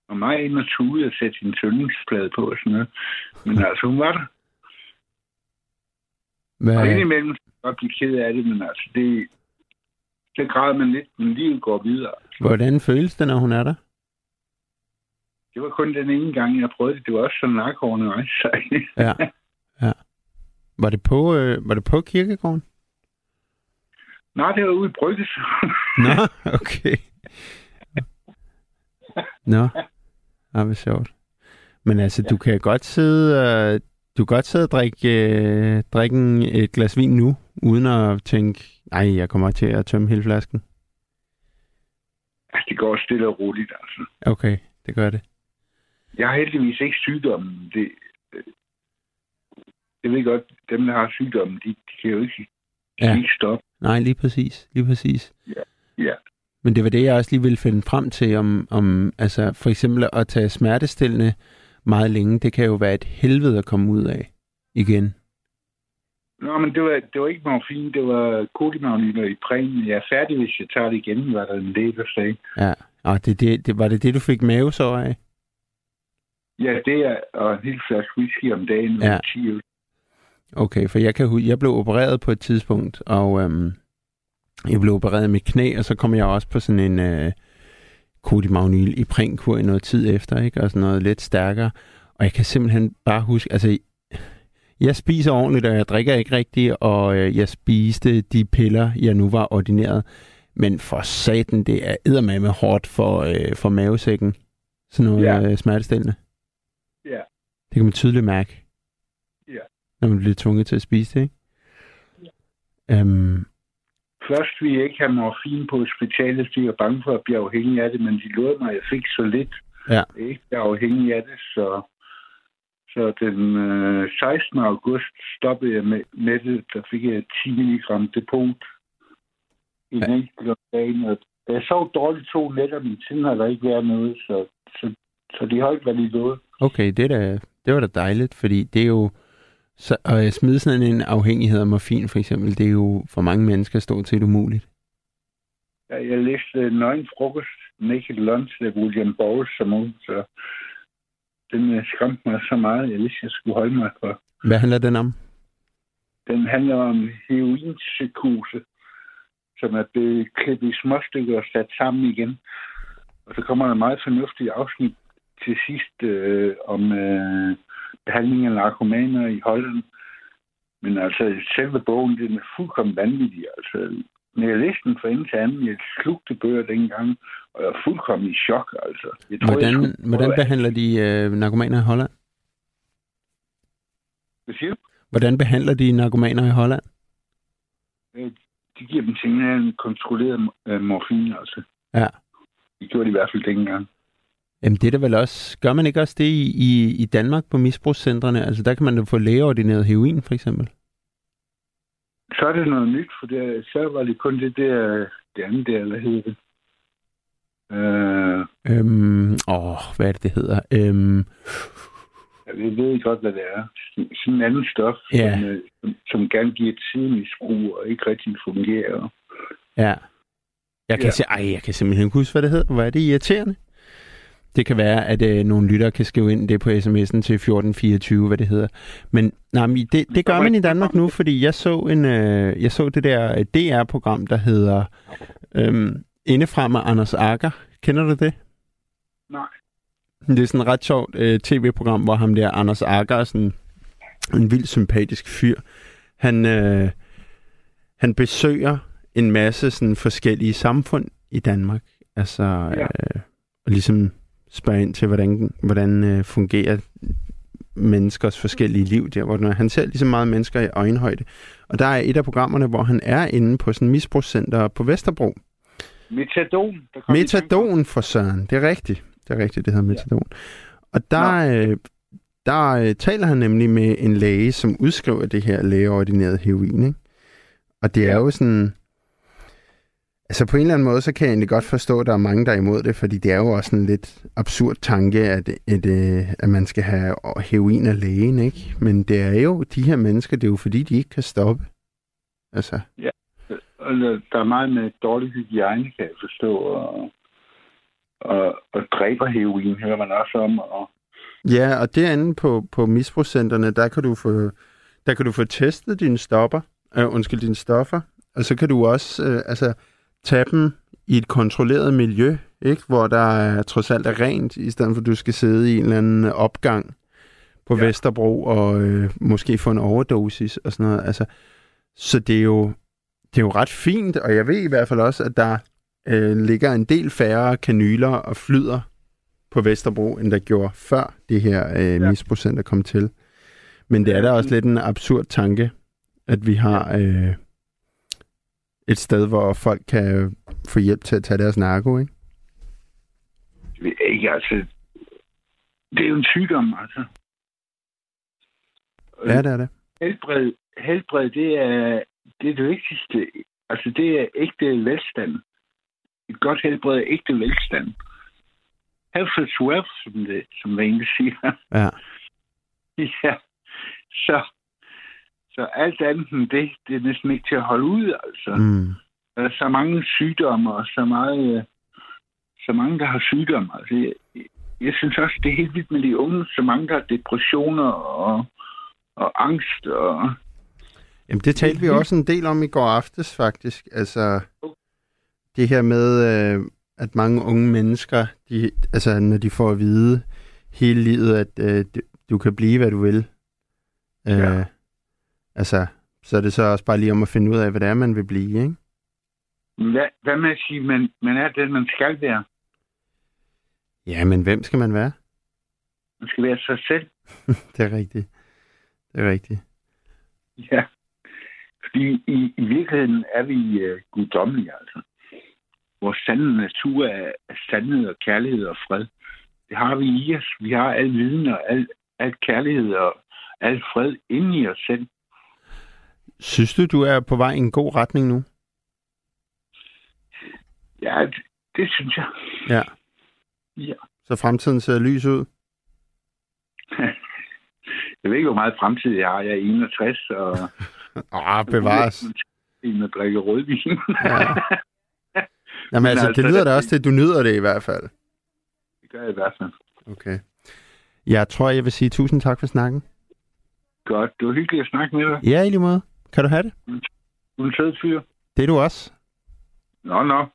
Og meget ind og tude at sætte sin tøndingsplade på og sådan noget. Men altså, hun var der. Hvad? Og indimellem skal jeg godt blive ked af det, men altså, det, så græder man lidt, men livet går videre. Altså. Hvordan føles det, når hun er der? Det var kun den ene gang, jeg prøvede det. Det var også sådan narkhårene rejste sig. Ja, ja. Var det på, øh, var det på kirkegården? Nej, det var ude i Brygges. Nå, okay. Nå, ah, hvor sjovt. Men altså, ja. Du kan godt sidde, øh, du kan godt sidde og drikke, øh, drikke en, et glas vin nu, uden at tænke, nej, jeg kommer til at tømme hele flasken. Ja, det går stille og roligt, altså. Okay, det gør det. Jeg har heldigvis ikke sygdommen. Det... Øh... Jeg ved godt, dem, der har sygdommen, de, de kan jo ikke, de ja. ikke stoppe. Nej, lige præcis. Lige præcis. Ja. Ja. Men det var det, jeg også lige ville finde frem til, om, om altså for eksempel at tage smertestillende meget længe, det kan jo være et helvede at komme ud af igen. Nå, men det var, det var ikke morfin, det var kodimagnyler i prægen. Jeg er færdig, hvis jeg tager det igen, var der en læge, der sagde. Ja, og det, det, det, var det det, du fik mave så af? Ja, det er, og en hel flaske whisky om dagen, ja. ti år. Okay, for jeg kan jeg blev opereret på et tidspunkt, og øhm, jeg blev opereret i mit knæ, og så kom jeg også på sådan en øh, kodimagnyl i prænkur i noget tid efter, ikke? Og sådan noget lidt stærkere. Og jeg kan simpelthen bare huske, altså, jeg spiser ordentligt, og jeg drikker ikke rigtigt, og øh, jeg spiste de piller, jeg nu var ordineret. Men for satan, det er eddermame hårdt for, øh, for mavesækken. Sådan noget yeah. øh, smertestillende. Ja. Yeah. Det kan man tydeligt mærke. Når man bliver tvunget til at spise det, ikke? Ja. Øhm. Først ville jeg ikke have morfin på hospitalet, så jeg var bange for at blive afhængig af det, men de lovede mig, at jeg fik så lidt. Ja. Jeg ikke blev afhængig af det, så, så den øh, sekstende august stoppede jeg med, med det. Der fik jeg ti milligram depot i ja. en enkelt dagen, og jeg sov dårligt to nætter, men siden har der ikke været noget, så, så, så de holdt, hvad de lovede. Okay, det, der, det var da dejligt, fordi det er jo... Så, og at smide sådan en afhængighed af morfin, for eksempel, det er jo for mange mennesker stort set umuligt. Ja, jeg læste Nøgen Frokost, Naked Lunch, af William Burroughs som ung, så den skræmte mig så meget, jeg vidste, jeg skulle holde mig for. Hvad handler den om? Den handler om heroinpsykose, som er blevet klippet i småstykker og sat sammen igen. Og så kommer der en meget fornuftig afsnit til sidst øh, om... Øh, behandling af narkomaner i Holland. Men altså, selve bogen, den er fuldkommen vanvittig. Altså, når jeg læste den fra ende til anden, jeg slugte bøger dengang, og jeg var fuldkommen i chok, altså. Jeg tror, hvordan jeg skulle... hvordan behandler de øh, narkomaner i Holland? Hvad siger du? Hvordan behandler de narkomaner i Holland? Øh, de giver dem tingene af en kontrolleret øh, morfin, altså. Ja. Det gjorde de i hvert fald dengang. Jamen det er der vel også. Gør man ikke også det i, i, i Danmark på misbrugscentrene? Altså der kan man jo få lægeordineret heroin, for eksempel. Så er det noget nyt, for der, så var det kun det der, det andet der, eller hedder det? Øh... Øhm, åh, hvad er det, det hedder? Øhm... Jeg ved ikke godt, hvad det er. Sådan en anden stof, ja. som, som, som gerne giver tidemisbrug og ikke rigtig fungerer. Ja. Jeg kan, ja. Se, ej, jeg kan simpelthen huske, hvad det hedder. Hvad er det irriterende? Det kan være, at øh, nogle lyttere kan skrive ind det på sms'en til fjorten fireogtyve, hvad det hedder. Men nej, det, det gør man i Danmark nu, fordi jeg så, en, øh, jeg så det der D R-program, der hedder øh, Indefra med Anders Agger. Kender du det? Nej. Det er sådan et ret sjovt øh, tv-program, hvor ham der Anders Agger er sådan en vildt sympatisk fyr. Han, øh, han besøger en masse sådan forskellige samfund i Danmark. Altså, ja. øh, og ligesom spørge ind til, hvordan, hvordan øh, fungerer menneskers forskellige liv der, hvor han ser ligesom meget mennesker i øjenhøjde. Og der er et af programmerne, hvor han er inde på sådan misbrugscenter på Vesterbro. Metadon. Der Metadon for søren, det er rigtigt. Det er rigtigt, det hedder Metadon. Ja. Og der, øh, der øh, taler han nemlig med en læge, som udskriver det her lægeordineret heroin, ikke? Og det er jo sådan... Altså på en eller anden måde, så kan jeg egentlig godt forstå, at der er mange, der er imod det, fordi det er jo også en lidt absurd tanke, at, at, at man skal have heroin af lægen, ikke? Men det er jo, de her mennesker, det er jo fordi, de ikke kan stoppe. Altså. Ja, der er meget med dårlig hygiejne, kan jeg forstå, og, og, og dræber heroin, hører man også om. Og... Ja, og derinde på, på misbrugscentrene, der kan du få, der kan du få testet dine stoffer, øh, undskyld, dine stoffer, og så kan du også, øh, altså... tage dem i et kontrolleret miljø, ikke? Hvor der trods alt er rent, i stedet for at du skal sidde i en eller anden opgang på ja. Vesterbro og øh, måske få en overdosis og sådan noget. Altså, så det er, jo, det er jo ret fint, og jeg ved i hvert fald også, at der øh, ligger en del færre kanyler og flyder på Vesterbro, end der gjorde før det her øh, ja. misbrugscenter kom til. Men det er da også lidt en absurd tanke, at vi har... Øh, et sted, hvor folk kan få hjælp til at tage deres narko, ikke? Ikke, altså... Det er jo en sygdom, altså. Ja, det er det. Helbred, helbred det, er, det er det vigtigste. Altså, det er ægte velstand. Et godt helbred er ægte velstand. Health is wealth, som, det, som man egentlig siger. Ja. Ja, så... Så alt andet end det, det er næsten ikke til at holde ud, altså. Mm. Der er så mange sygdomme, og så, meget, så mange, der har sygdomme. Altså, jeg, jeg synes også, det er helt vildt med de unge. Så mange, der har depressioner og, og angst. Og... Jamen, det talte vi også en del om i går aftes, faktisk. Altså, det her med, at mange unge mennesker, de, altså, når de får at vide hele livet, at øh, du kan blive, hvad du vil. Ja. Øh, Altså, så er det så også bare lige om at finde ud af, hvad det er, man vil blive, ikke? Hvad, hvad med at sige, at man, man er den, man skal være? Ja, men hvem skal man være? Man skal være sig selv. Det er rigtigt. Det er rigtigt. Ja. Fordi i, i virkeligheden er vi uh, guddommelige, altså. Vores sande natur er, er sandhed og kærlighed og fred. Det har vi i os. Vi har al viden og al, al kærlighed og al fred inde i os selv. Synes du, du er på vej i en god retning nu? Ja, det, det synes jeg. Ja. Ja. Så fremtiden ser lys ud? Jeg ved ikke, hvor meget fremtid jeg har. Jeg er enogtres, og... Arh, bevares. Jeg drikker rødvin. Ja. Jamen altså, det lyder da også til, at du nyder det i hvert fald. Det gør jeg i hvert fald. Okay. Jeg tror, jeg vil sige tusind tak for snakken. Godt. Det var hyggeligt at snakke med dig. Ja, i lige måde. Kan du have det? Du er en sød fyr. Det er du også. Nå, nå.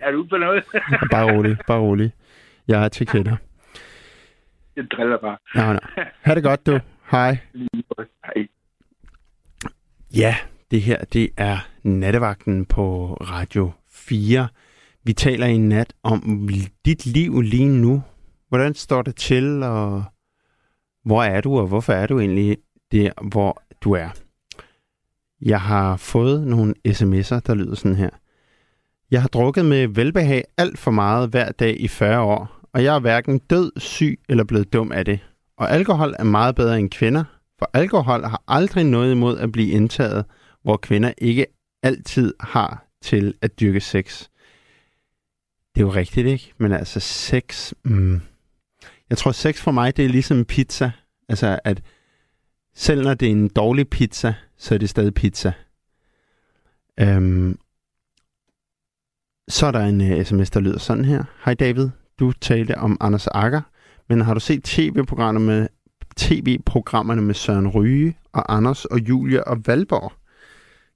Er du ude på noget? Bare rolig, bare rolig. Jeg er til kender. Jeg driller bare. Nå, nå. Ha' det godt, du. Hej. Hej. Ja, det her, det er nattevagten på Radio fire. Vi taler i nat om dit liv lige nu. Hvordan står det til, og hvor er du, og hvorfor er du egentlig der, hvor du er? Jeg har fået nogle sms'er, der lyder sådan her. Jeg har drukket med velbehag alt for meget hver dag i fyrre år, og jeg er hverken død, syg eller blevet dum af det. Og alkohol er meget bedre end kvinder, for alkohol har aldrig noget imod at blive indtaget, hvor kvinder ikke altid har til at dyrke sex. Det er jo rigtigt, ikke? Men altså sex... Mm. Jeg tror, sex for mig, det er ligesom pizza. Altså, at selv når det er en dårlig pizza, så er det stadig pizza. Øhm, så er der en uh, sms, der lyder sådan her. Hej David, du talte om Anders Agger, men har du set tv-programmerne med, tv-programmerne med Søren Ryge og Anders og Julie og Valborg?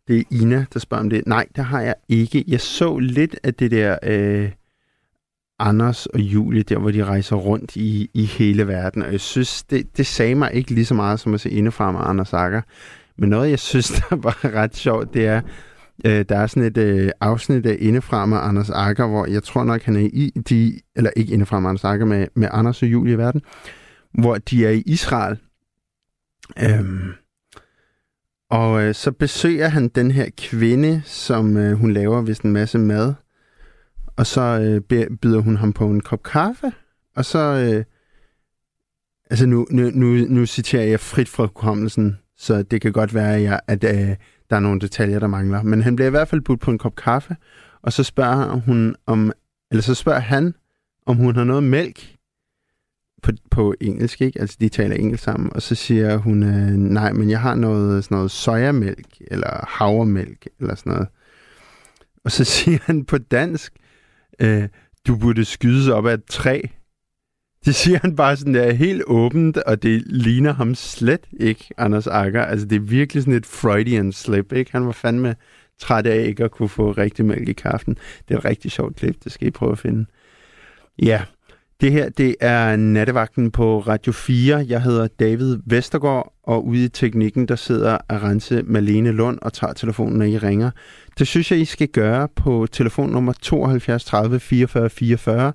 Det er Ina, der spørger om det. Nej, det har jeg ikke. Jeg så lidt af det der øh, Anders og Julie, der hvor de rejser rundt i, i hele verden. Og jeg synes, det, det sagde mig ikke lige så meget som at se Indefra med Anders Agger. Men noget, jeg synes, der var ret sjovt, det er, øh, der er sådan et øh, afsnit af Indefra med Anders Agger, hvor jeg tror nok, han er i, de, eller ikke Indefra med Anders Agger, med, med Anders og Julie i verden, hvor de er i Israel. Øhm... Og øh, så besøger han den her kvinde, som øh, hun laver vist en masse mad. Og så øh, byder hun ham på en kop kaffe. Og så, øh, altså nu, nu, nu, nu citerer jeg frit fra hukommelsen, så det kan godt være, at, jeg, at øh, der er nogle detaljer, der mangler. Men han bliver i hvert fald budt på en kop kaffe. Og så spørger, hun om, eller så spørger han, om hun har noget mælk. På, på engelsk, ikke? Altså, de taler engelsk sammen, og så siger hun, øh, nej, men jeg har noget, sådan noget sojamælk, eller havremælk, eller sådan noget. Og så siger han på dansk, øh, du burde skydes op af et træ. Det siger han bare sådan der, helt åbent, og det ligner ham slet ikke, Anders Agger. Altså, det er virkelig sådan et Freudian slip, ikke? Han var fandme træt af ikke at kunne få rigtig mælk i kaffen. Det er et rigtig sjovt klip, det skal I prøve at finde. Ja. Det her, det er Nattevagten på Radio fire. Jeg hedder David Vestergaard, og ude i teknikken, der sidder Arance Malene Lund og tager telefonen, når I ringer. Det synes jeg, I skal gøre på telefonnummer tooghalvfjerds tredive fireogfyrre fireogfyrre.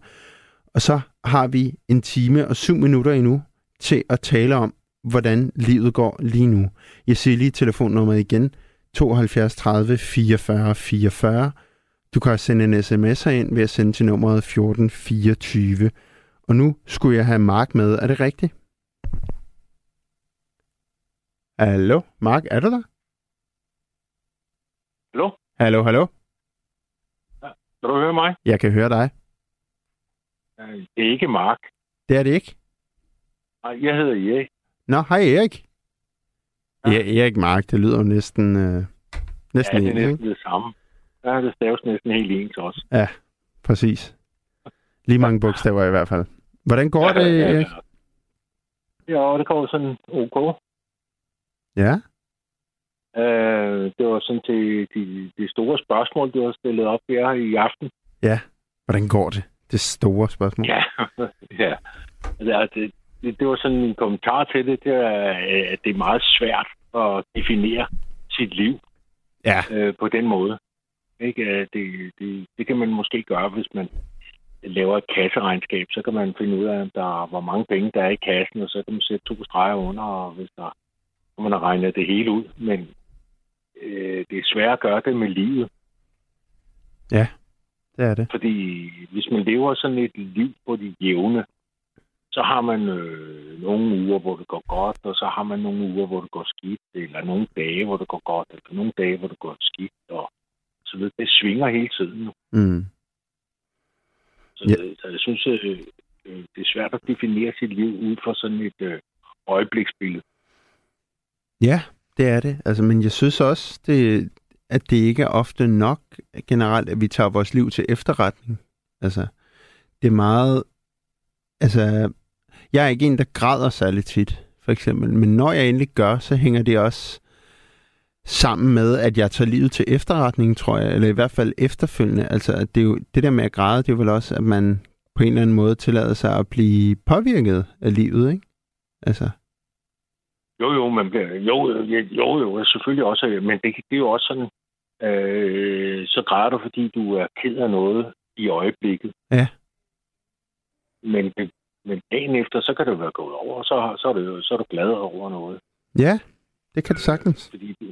Og så har vi en time og syv minutter endnu til at tale om, hvordan livet går lige nu. Jeg siger lige telefonnummeret igen. tooghalvfjerds tredive fireogfyrre fireogfyrre. Du kan også sende en sms herind ved at sende til nummeret fjorten fireogtyve. Og nu skulle jeg have Mark med. Er det rigtigt? Hallo? Mark, er du der? Hallo? Hallo, hallo? Ja, kan du høre mig? Jeg kan høre dig. Det er ikke Mark. Det er det ikke? Nej, jeg hedder Erik. Nå, hej Erik. Ja, ja Erik Mark, det lyder jo næsten... Øh, næsten ja, det er næsten ikke? Det samme. Der er det staves næsten helt ens også. Ja, præcis. Lige mange bogstaver i hvert fald. Hvordan går ja, det, Erik? Ja, det går sådan ok. Ja? Øh, det var sådan til de, de store spørgsmål, du har stillet op her i aften. Ja, hvordan går det? Det store spørgsmål. Ja, ja. Altså, det, det, det var sådan en kommentar til det, det er, at det er meget svært at definere sit liv ja. øh, på den måde. Ikke? Det, det, det kan man måske gøre, hvis man laver et kasseregnskab, så kan man finde ud af, om der er, hvor mange penge der er i kassen, og så kan man sætte to streger under, og hvis der, så man har regnet det hele ud. Men øh, det er svært at gøre det med livet. Ja, det er det. Fordi hvis man lever sådan et liv på de jævne, så har man øh, nogle uger, hvor det går godt, og så har man nogle uger, hvor det går skidt, eller nogle dage, hvor det går godt, eller nogle dage, hvor det går skidt, og så ved det svinger hele tiden. Mm. Så, yeah. så jeg synes, øh, øh, det er svært at definere sit liv ud fra sådan et øh, øjebliksbillede. Ja, det er det. Altså, men jeg synes også, det, at det ikke er ofte nok generelt, at vi tager vores liv til efterretning. Altså, det er meget... Altså, jeg er ikke en, der græder særlig tit, for eksempel. Men når jeg endelig gør, så hænger det også sammen med, at jeg tager livet til efterretning, tror jeg, eller i hvert fald efterfølgende. Altså, at det, jo, det der med at græde, det er vel også, at man på en eller anden måde tillader sig at blive påvirket af livet, ikke? Altså. Jo, jo, man bliver, jo, jo, jo, selvfølgelig også, men det, det er jo også sådan, øh, så græder du, fordi du er ked af noget i øjeblikket. Ja. Men, men dagen efter, så kan det være gået over, og så, så, er, det, så er du glad over noget. Ja, det kan det sagtens. Fordi du,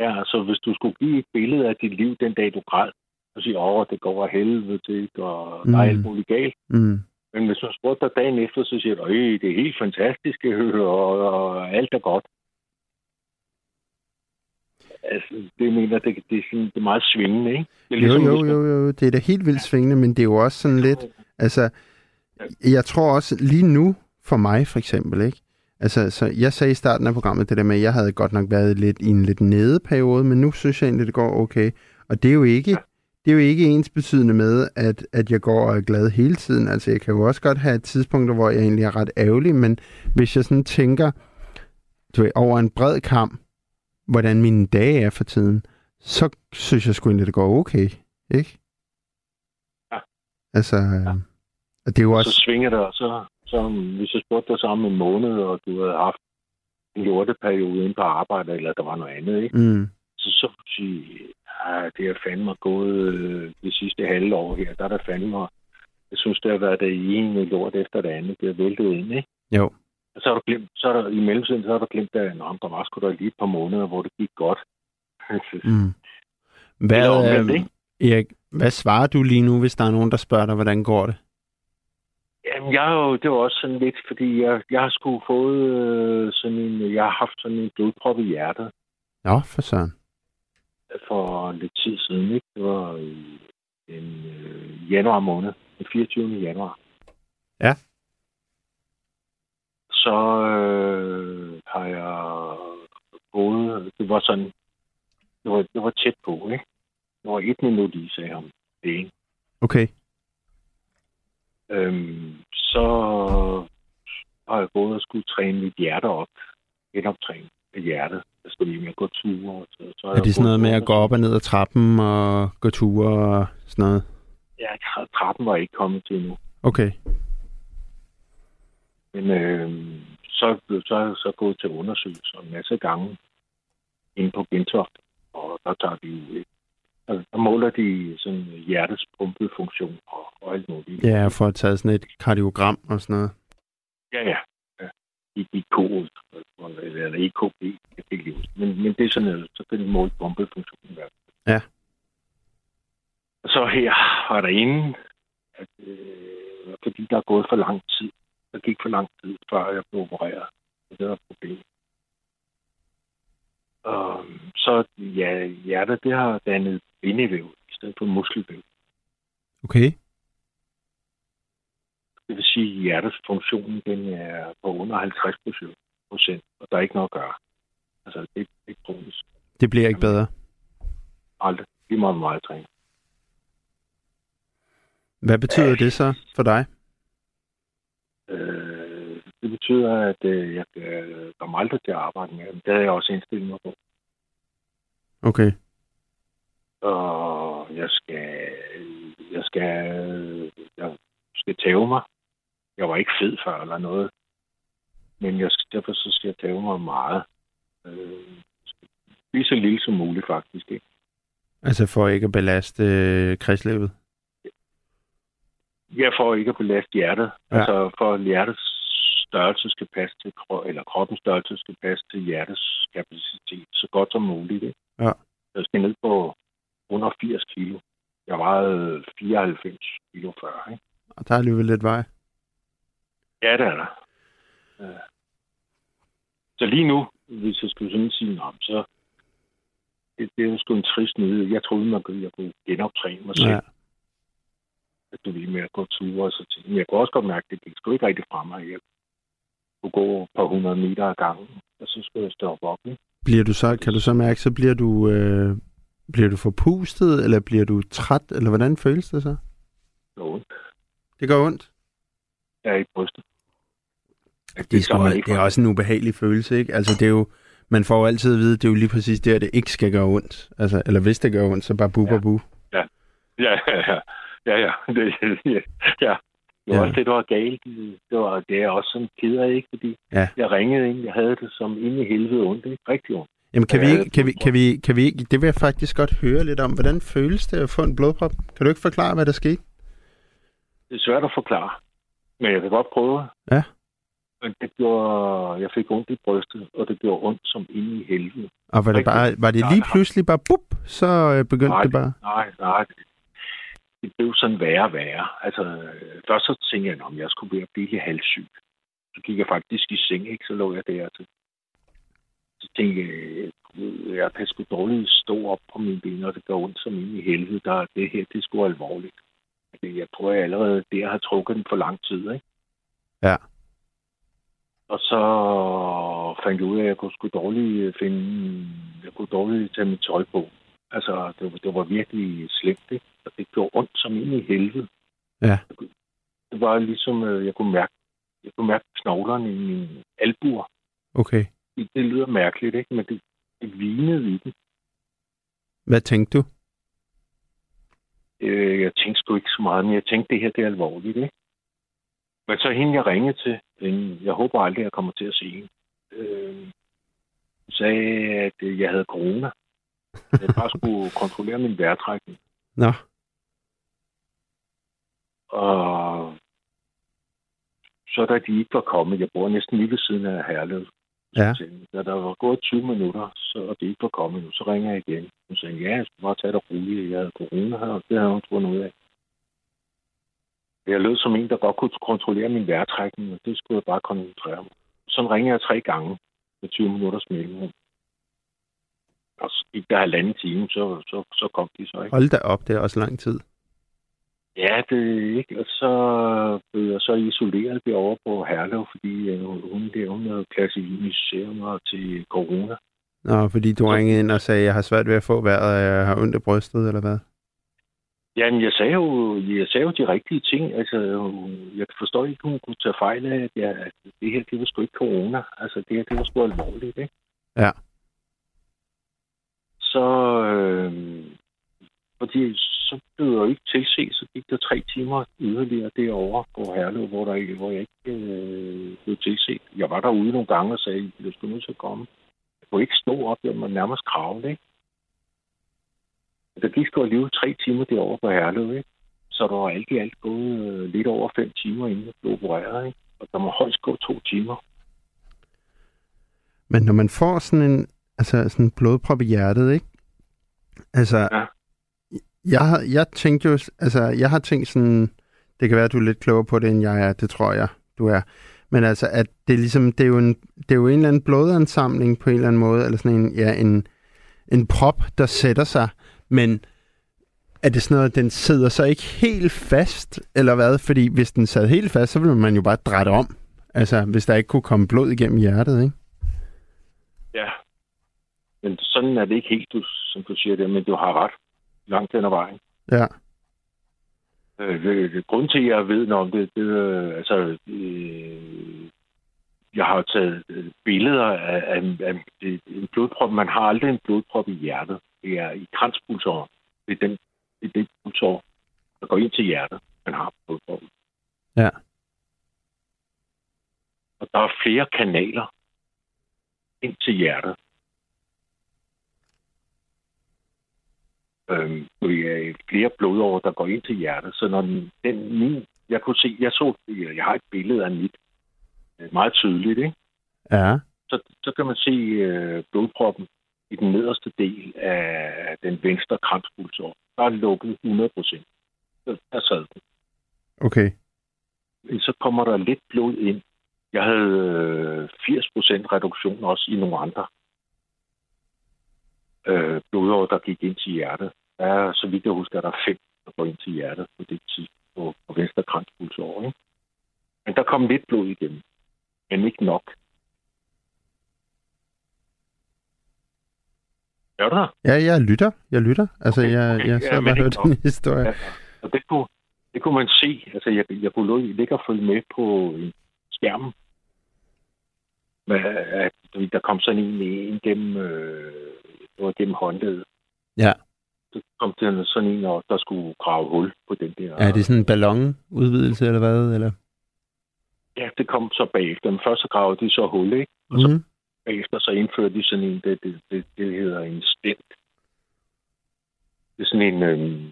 ja, så hvis du skulle give et billede af dit liv den dag, du græd, og sige, åh, det går af helvede, det går mm. alt muligt galt. Mm. Men hvis du spurgte dig dagen efter, så siger du, øh, det er helt fantastisk, og, og alt er godt. Altså, det mener, det, det, er, sådan, det er meget svingende, ikke? Det er ligesom, jo, jo, jo, jo, det er da helt vildt svingende, men det er jo også sådan lidt, altså, jeg tror også lige nu, for mig for eksempel, ikke? Altså, så jeg sagde i starten af programmet det der med, at jeg havde godt nok været lidt i en lidt nede periode, men nu synes jeg egentlig, det går okay. Og det er jo ikke, det er jo ikke ensbetydende med, at, at jeg går og er glad hele tiden. Altså, jeg kan jo også godt have et tidspunkt, hvor jeg egentlig er ret ærgerlig, men hvis jeg sådan tænker du ved, over en bred kamp, hvordan mine dage er for tiden, så synes jeg sgu egentlig, det går okay. Ikke? Ja. Altså, ja. Og det er jo også... Så svinger det, og så, så hvis jeg spurgte dig sammen en måned, og du havde haft en lorteperiode inde på arbejde, eller der var noget andet, ikke? Mm. Så så sige, ja, det har fandme gået øh, det sidste halve år her, der er der fandme, jeg synes, det har været det ene lort efter det andet, det har væltet ind, ikke? Jo. Og så har du glemt, så er der, i mellemtiden, så har du glemt, at nå, der var sgu der lige et par måneder, hvor det gik godt. Mm. Hvad, det er omvendt, ikke? Erik, hvad svarer du lige nu, hvis der er nogen, der spørger dig, hvordan går det? Jamen, jeg jo, det var også sådan lidt, fordi jeg, jeg har sgu fået øh, sådan en, jeg har haft sådan en blodprop i hjertet. Ja, for sådan. For lidt tid siden, ikke? Det var i en, øh, januar måned, den fireogtyvende januar. Ja. Så øh, har jeg gået, det var sådan, det var, det var tæt på, ikke? Det var et minut i, sagde ham. Det okay. Øhm, så har jeg gået og skulle træne mit hjerte op. Genoptræne af hjertet. Jeg skulle lige med at gå ture. Så, så er det sådan noget med at gå op og ned ad trappen og gå ture og sådan noget? Ja, trappen var ikke kommet til endnu. Okay. Men øhm, så, så er jeg så gået til undersøgelser en masse gange inde på Gentoft. Og der tager de ud. Der måler de sådan hjertets pumpefunktion og, og alt muligt. Ja, for at tage sådan et kardiogram og sådan noget. Ja, ja. ja. I K, eller E K G, jeg fik lige men, men det er sådan noget, så kan de måle pumpefunktionen hver. Ja. Og så her var der inden, at, øh, fordi der er gået for lang tid. Der gik for lang tid, før jeg blev opereret. Det var et problem. Og så ja, hjertet, det har dannet bindevæv i stedet for muskelvæv. Okay. Det vil sige, at hjertets funktion, den er på under halvtreds procent, og der er ikke noget at gøre. Altså, det er ikke kronisk. Det bliver ikke bedre? Aldrig. Det er meget, meget træning. Hvad betyder Æh, det så for dig? Øh... Det betyder, at øh, jeg øh, kommer aldrig til at arbejde med dem. Det havde jeg også indstillet mig på. Okay. Og jeg skal... Jeg skal... Jeg skal tæve mig. Jeg var ikke fed før eller noget. Men jeg skal, derfor så skal jeg tæve mig meget. Øh, lige så lille som muligt, faktisk. Ikke? Altså for ikke at belaste øh, kredsløbet? Ja, for ikke at belaste hjertet. Ja. Altså for hjertets størrelse skal passe til, eller kroppens størrelse skal passe til hjertets kapacitet så godt som muligt. Ikke? Ja. Jeg skal ned på et hundrede og firs kilo. Jeg vejede fireoghalvfems kilo før. Ikke? Og der er alligevel lidt vej. Ja, det er der. Ja. Så lige nu, hvis jeg skulle sådan sige om, så det, det er jo sgu en trist nyhed. Jeg troede, man kunne, jeg kunne genoptræne mig selv. Ja. At du ville med at gå ture og så ting. Men jeg kunne også godt mærke, at det skulle ikke rigtig fremme mig. Jeg kunne gå et par hundrede meter ad gangen, og så skulle jeg stoppe op. Ikke? Bliver du så, kan du så mærke, så bliver du, øh, bliver du forpustet, eller bliver du træt, eller hvordan føles det så? Det går ondt. Det går ondt? Ja, i brystet. Det, det, sku, det er også en ubehagelig følelse, ikke? Altså, det er jo, man får jo altid at vide, det er jo lige præcis det, at det ikke skal gøre ondt. Altså, eller hvis det gør ondt, så bare bu, ja. bu. Ja, ja, ja. ja. Ja, ja. Det, ja. ja. Det var ja. også det, der var galt. Det, var, det er også sådan keder, ikke? Fordi ja. jeg ringede ind, jeg havde det som inde i helvede ondt. Det er rigtig ondt. Jamen, kan vi, ikke, kan, vi, kan, vi, kan vi ikke... Det vil jeg faktisk godt høre lidt om. Hvordan føles det at få en blodprop? Kan du ikke forklare, hvad der skete? Det er svært at forklare. Men jeg kan godt prøve. Ja. Men det gjorde... Jeg fik ondt i brystet, og det gjorde ondt som inde i helvede. Og var det, bare, var det lige nej, pludselig bare... Bup, så begyndte nej, det bare... Nej, nej, det blev sådan værre og værre. Altså, først så tænkte jeg, om jeg skulle blive, blive lidt halssyg. Så gik jeg faktisk i seng, ikke? Så lå jeg der til. Så tænkte jeg, jeg kan sgu dårligt stå op på mine ben, og det går ondt som inde i helvede. Der, det her, det er sgu alvorligt. Jeg tror, jeg allerede der har trukket den for lang tid, ikke? Ja. Og så fandt jeg ud af, at jeg kunne sgu dårligt finde... Jeg kunne dårligt tage mit tøj på. Altså, det var, det var virkelig slemt, ikke? Og det gjorde ondt som ind i helvede. Ja. Det var ligesom, jeg kunne mærke, jeg kunne mærke knoglerne i mine albuer. Okay. Det, det lyder mærkeligt, ikke? Men det, det hvinede i det. Hvad tænkte du? Øh, jeg tænkte sgu ikke så meget, men jeg tænkte, det her det er alvorligt, ikke? Men så hende, jeg ringede til, hende, jeg håber aldrig, jeg kommer til at se hende, øh, sagde, at jeg havde corona. Jeg bare skulle kontrollere min vejrtrækning. Nå. Og så da de ikke var kommet, jeg bor næsten lige ved siden af Herlev. Ja. Da der var gået tyve minutter, så, og det ikke var kommet nu, så ringer jeg igen. Hun sagde, ja, jeg skulle bare tage det roligt, jeg havde corona her, og det havde hun fundet ud af. Jeg lød som en, der godt kunne kontrollere min vejrtrækning, og det skulle jeg bare koncentrere mig. Så ringer jeg tre gange med tyve minutters mellemrum. Og i der halvanden time, så, så, så kom de så, ikke? Hold da op, det er også lang tid. Ja, det ikke. Og så blev jeg så isoleret derovre på Herlev, fordi øh, hun der, hun havde klassificeret mig til corona. Nå, fordi du så ringede ind og sagde, jeg har svært ved at få vejret, og jeg har ondt af brystet, eller hvad? Jamen, jeg sagde jo, jeg sagde jo de rigtige ting. Altså, jeg forstår ikke, hun kunne tage fejl af, at, jeg, at det her, det var sgu ikke corona. Altså, det her, det var sgu alvorligt, ikke? Ja. Så, øh, fordi så blev jeg jo ikke tilset, så gik der tre timer yderligere derovre på Herlev, hvor, der, hvor jeg ikke øh, blev tilset. Jeg var derude nogle gange og sagde, at jeg skulle nu til at komme. Jeg kunne ikke stå op, jeg måtte nærmest kravle, ikke? Der gik sgu alligevel tre timer derovre på Herlev, ikke? Så der var alt i alt gået øh, lidt over fem timer, inden jeg blev opereret, ikke? Og der må højst gå to timer. Men når man får sådan en Altså sådan en blodprop i hjertet, ikke? Altså, ja. jeg, jeg tænkte jo, altså, jeg har tænkt sådan, det kan være, at du er lidt klogere på det, end jeg er, det tror jeg, du er. Men altså, at det er ligesom, det er jo en, det er jo en eller anden blodansamling på en eller anden måde, eller sådan en, ja, en, en prop, der sætter sig, men er det sådan noget, den sidder så ikke helt fast, eller hvad? Fordi hvis den sad helt fast, så ville man jo bare drætte om. Altså, hvis der ikke kunne komme blod igennem hjertet, ikke? Ja. Men sådan er det ikke helt, du, som du siger det, men du har ret langt den ad vejen. Ja. Øh, grunden til, at jeg ved noget om det, det øh, altså, øh, jeg har taget billeder af, af, af det, en blodprop. Man har aldrig en blodprop i hjertet. Det er i kranspulsåren. Det er den, det, det pulsår, der går ind til hjertet. Man har blodproppen. Ja. Og der er flere kanaler ind til hjertet. Øhm, flere blodårer, der går ind til hjertet. Så når den, den min, jeg kunne se, jeg så, jeg har et billede af mit, meget tydeligt, ikke? Ja. Så, så kan man se øh, blodproppen i den nederste del af den venstre kranspulsår. Der er lukket hundrede procent. Så der sad den. Okay. Så kommer der lidt blod ind. Jeg havde øh, firs procent reduktion også i nogle andre øh, blodårer, der gik ind til hjertet. Der er, så vidt jeg husker, der er fem, der går ind til hjertet på det tidspunkt på, på venstre kranspulsår, ikke? Men der kom lidt blod igennem, men ikke nok. Er du der? Ja, jeg lytter. Jeg lytter. Altså, okay, jeg, okay. jeg så ja, bare hørte den historie. Ja, og det kunne, det kunne man se. Altså, jeg, jeg kunne ligge og følge med på skærmen. Men, at der kom sådan en ind gennem, øh, gennem håndledet. Ja. Så kom der sådan en, der skulle grave hul på den der. Er det sådan en ballonudvidelse, eller hvad? Eller? Ja, det kom så bagefter. Men først så gravede de så hul, ikke? Og så mm. bagefter så indførte de sådan en, det, det, det, det hedder en stent. Det er sådan en... Øh...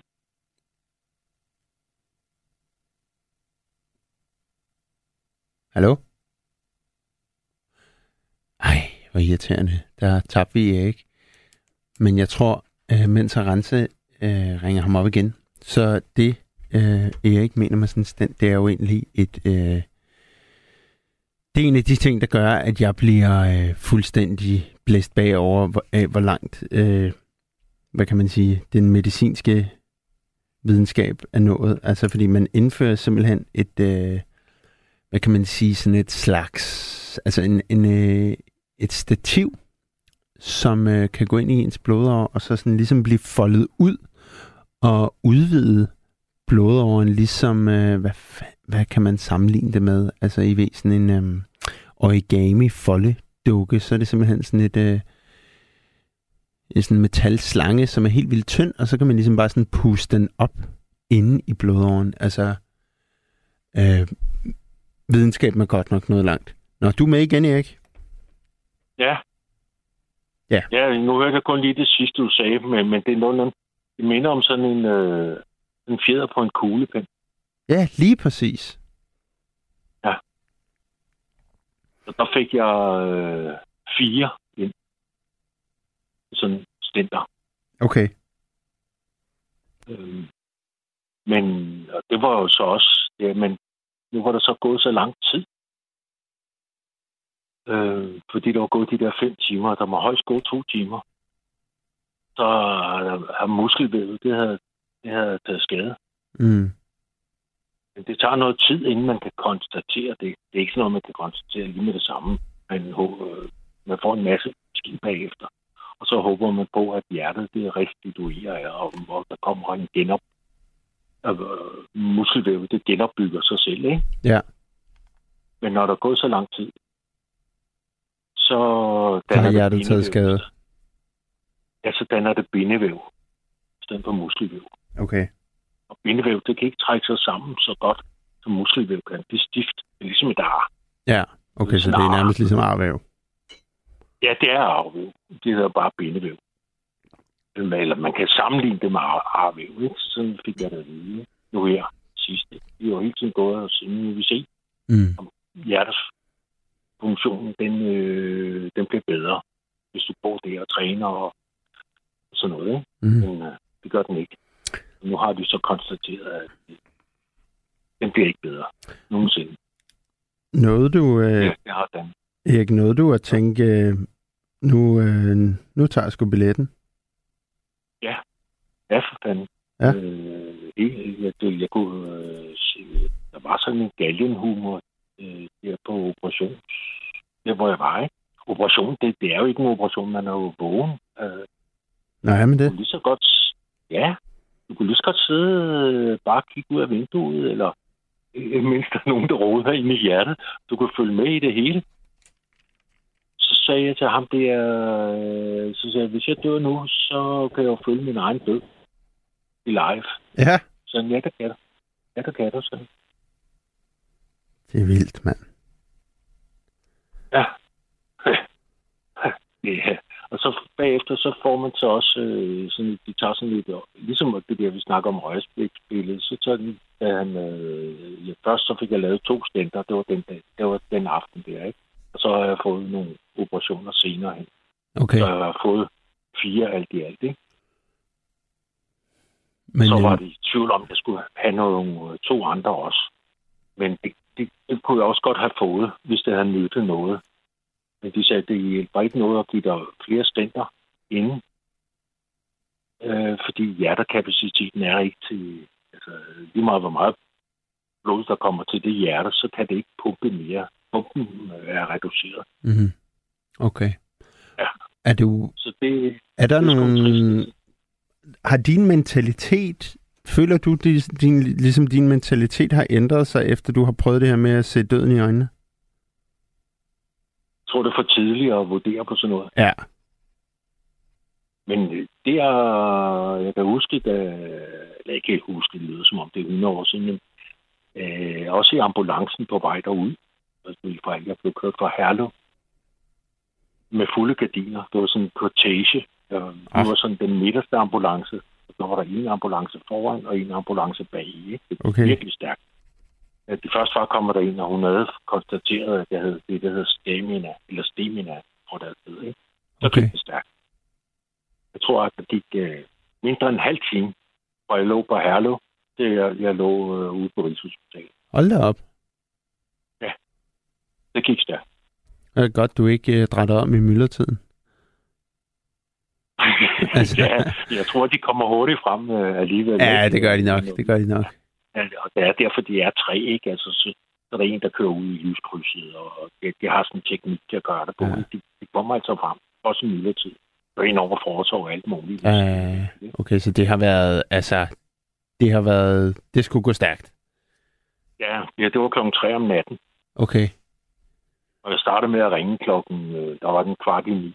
Hallo? Ej, hvor irriterende. Der tabte vi Erik. Men jeg tror, øh, mens Arance øh, ringer ham op igen, så det, øh, Erik mener med sådan en stent, det er jo egentlig et... Øh, Det er en af de ting, der gør, at jeg bliver øh, fuldstændig blæst bagover, hvor, af hvor langt, øh, hvad kan man sige, den medicinske videnskab er nået. Altså fordi man indfører simpelthen et, øh, hvad kan man sige, sådan et slags, altså en, en, øh, et stativ, som øh, kan gå ind i ens blodår, og så sådan ligesom blive foldet ud og udvide blodåren, ligesom, øh, hvad, hvad kan man sammenligne det med? Altså i væsen en øh, origami-foldedukke, så er det simpelthen sådan et... Øh, en sådan metalslange, som er helt vildt tynd, og så kan man ligesom bare sådan puste den op inde i blodåren. Altså, øh, videnskaben er godt nok noget langt. Nå, du er med igen, Erik? Ja. Ja. Ja, nu hørte jeg kun lige det sidste, du sagde, men, men det er noget, det minder om sådan en, øh, en fjeder på en kuglepen. Ja, lige præcis. Ja. Og der fik jeg øh, fire ind. Sådan stænder. Okay. Øhm, men og det var jo så også, ja, men nu var der så gået så lang tid. Øh, fordi der var gået de der fem timer, der må højst gå to timer. Så har muskelvævet, det havde, det havde taget skade. Mm. Men det tager noget tid, inden man kan konstatere det. Det er ikke sådan noget, man kan konstatere lige med det samme. Man, øh, man får en masse skidt bagefter. Og så håber man på, at hjertet det restituerer, og, og der kommer en genop... Øh, muskelvævet, det genopbygger sig selv, ikke? Ja. Men når der er gået så lang tid, så... Der har hjertet taget skade. Ja, så danner det bindevæv, i stedet for muskelvæv. Okay. Og bindevæv, det kan ikke trække sig sammen så godt, som muskelvæv kan. Det er stift. Det er ligesom et ar. Ja, okay, det så det er nærmest ligesom arvæv. Ja, det er arvæv. Det hedder bare bindevæv. Eller man kan sammenligne det med arvæv, ikke? Sådan fik jeg det lige nu her sidste. Vi har hele tiden gået og siden vi se, mm. om hjertefunktionen, den, øh, den bliver bedre, hvis du bruger det og træner og sådan noget, ikke? Mm. Men øh, det gør den ikke. Nu har vi så konstateret, at den bliver ikke bedre nogensinde. Nåede du... Øh... Ja, det har den. Erik, nåede du at tænke, nu, øh, nu tager jeg sgu billetten? Ja, ja for fanden. Ja. Øh, jeg, jeg, jeg kunne øh, se, der var sådan en galgenhumor øh, der på operation. Der hvor jeg var, ikke? Operation, det, det er jo ikke en operation, man er jo vågen. Øh, Nej, men det... Du kunne lige så godt, ja, du kunne lige så godt sidde øh, bare kigge ud af vinduet, eller øh, mens der er nogen, der roder ind i hjertet. Du kunne følge med i det hele. Så sagde jeg til ham der, så sagde jeg, hvis jeg dør nu, så kan jeg jo følge min egen død i live. Ja. Sådan, jeg kan gøre det. Jeg kan gøre det, sådan. Det er vildt, mand. Ja. Ja. Og så bagefter, så får man så også, øh, sådan, de tager sådan lidt, ligesom det der, vi snakker om røgspillet, så tager de, da han, øh, ja, først så fik jeg lavet to stænder, det var den dag, det var den aften der, ikke? Og så har jeg fået nogle operationer senere hen. Okay. Så jeg har fået fire alt i alt, ikke? Men, så var det i tvivl om, at jeg skulle have nogle to andre også. Men det, det, det kunne jeg også godt have fået, hvis det havde nyttet noget. Men de sagde, at det hjælper ikke noget at give dig flere stænder inden. Øh, fordi hjertekapaciteten er ikke til... Altså, lige meget hvor meget blod, der kommer til det hjerte, så kan det ikke pumpe mere. Pumpen er reduceret. Mm-hmm. Okay. Ja. Er du... Så det, er der det er nogle... Har din mentalitet... Føler du, det, din, ligesom din mentalitet har ændret sig, efter du har prøvet det her med at se døden i øjnene? Jeg tror, det er for tidligt at vurdere på sådan noget. Ja. Men det er... Jeg kan huske, da... Eller jeg kan ikke huske, det lyder som om det er hundrede år siden, men øh, også i ambulancen på vej derud. Jeg blev kørt fra Herlev med fulde gardiner. Det var sådan en kortege. Det var sådan den midterste ambulance. Så var der en ambulance foran og en ambulance bag. Ikke? Det var okay. Virkelig stærkt. Det første var kommer der en, og hun havde konstateret, at jeg havde det, der hedder stamina, eller stamina, tror jeg, det hedder. Så okay. Gik det stærkt. Jeg tror, at det gik uh, mindre end en halv time, hvor jeg lå på Herlev, det jeg, jeg lå uh, ude på Rigshospitalet. Hold da op. Det gik stærkt. Det er godt, du ikke øh, drætter om i myldretiden. Altså... ja, jeg tror, de kommer hurtigt frem øh, alligevel. Ja, det gør de nok. Det gør de nok. Ja, og det er derfor, de er tre, ikke? Altså, så, så er der en, der kører ud i lyskrydset, og det, de har sådan en teknik til at gøre det på. Ja. De, de kommer altså frem. også midlertidigt. Og ind over fortog og alt muligt. Øh, okay, så det har været, altså, det har været, det skulle gå stærkt? Ja, ja, det var klokken tre om natten. Okay. Og jeg startede med at ringe klokken, der var den kvart i ni.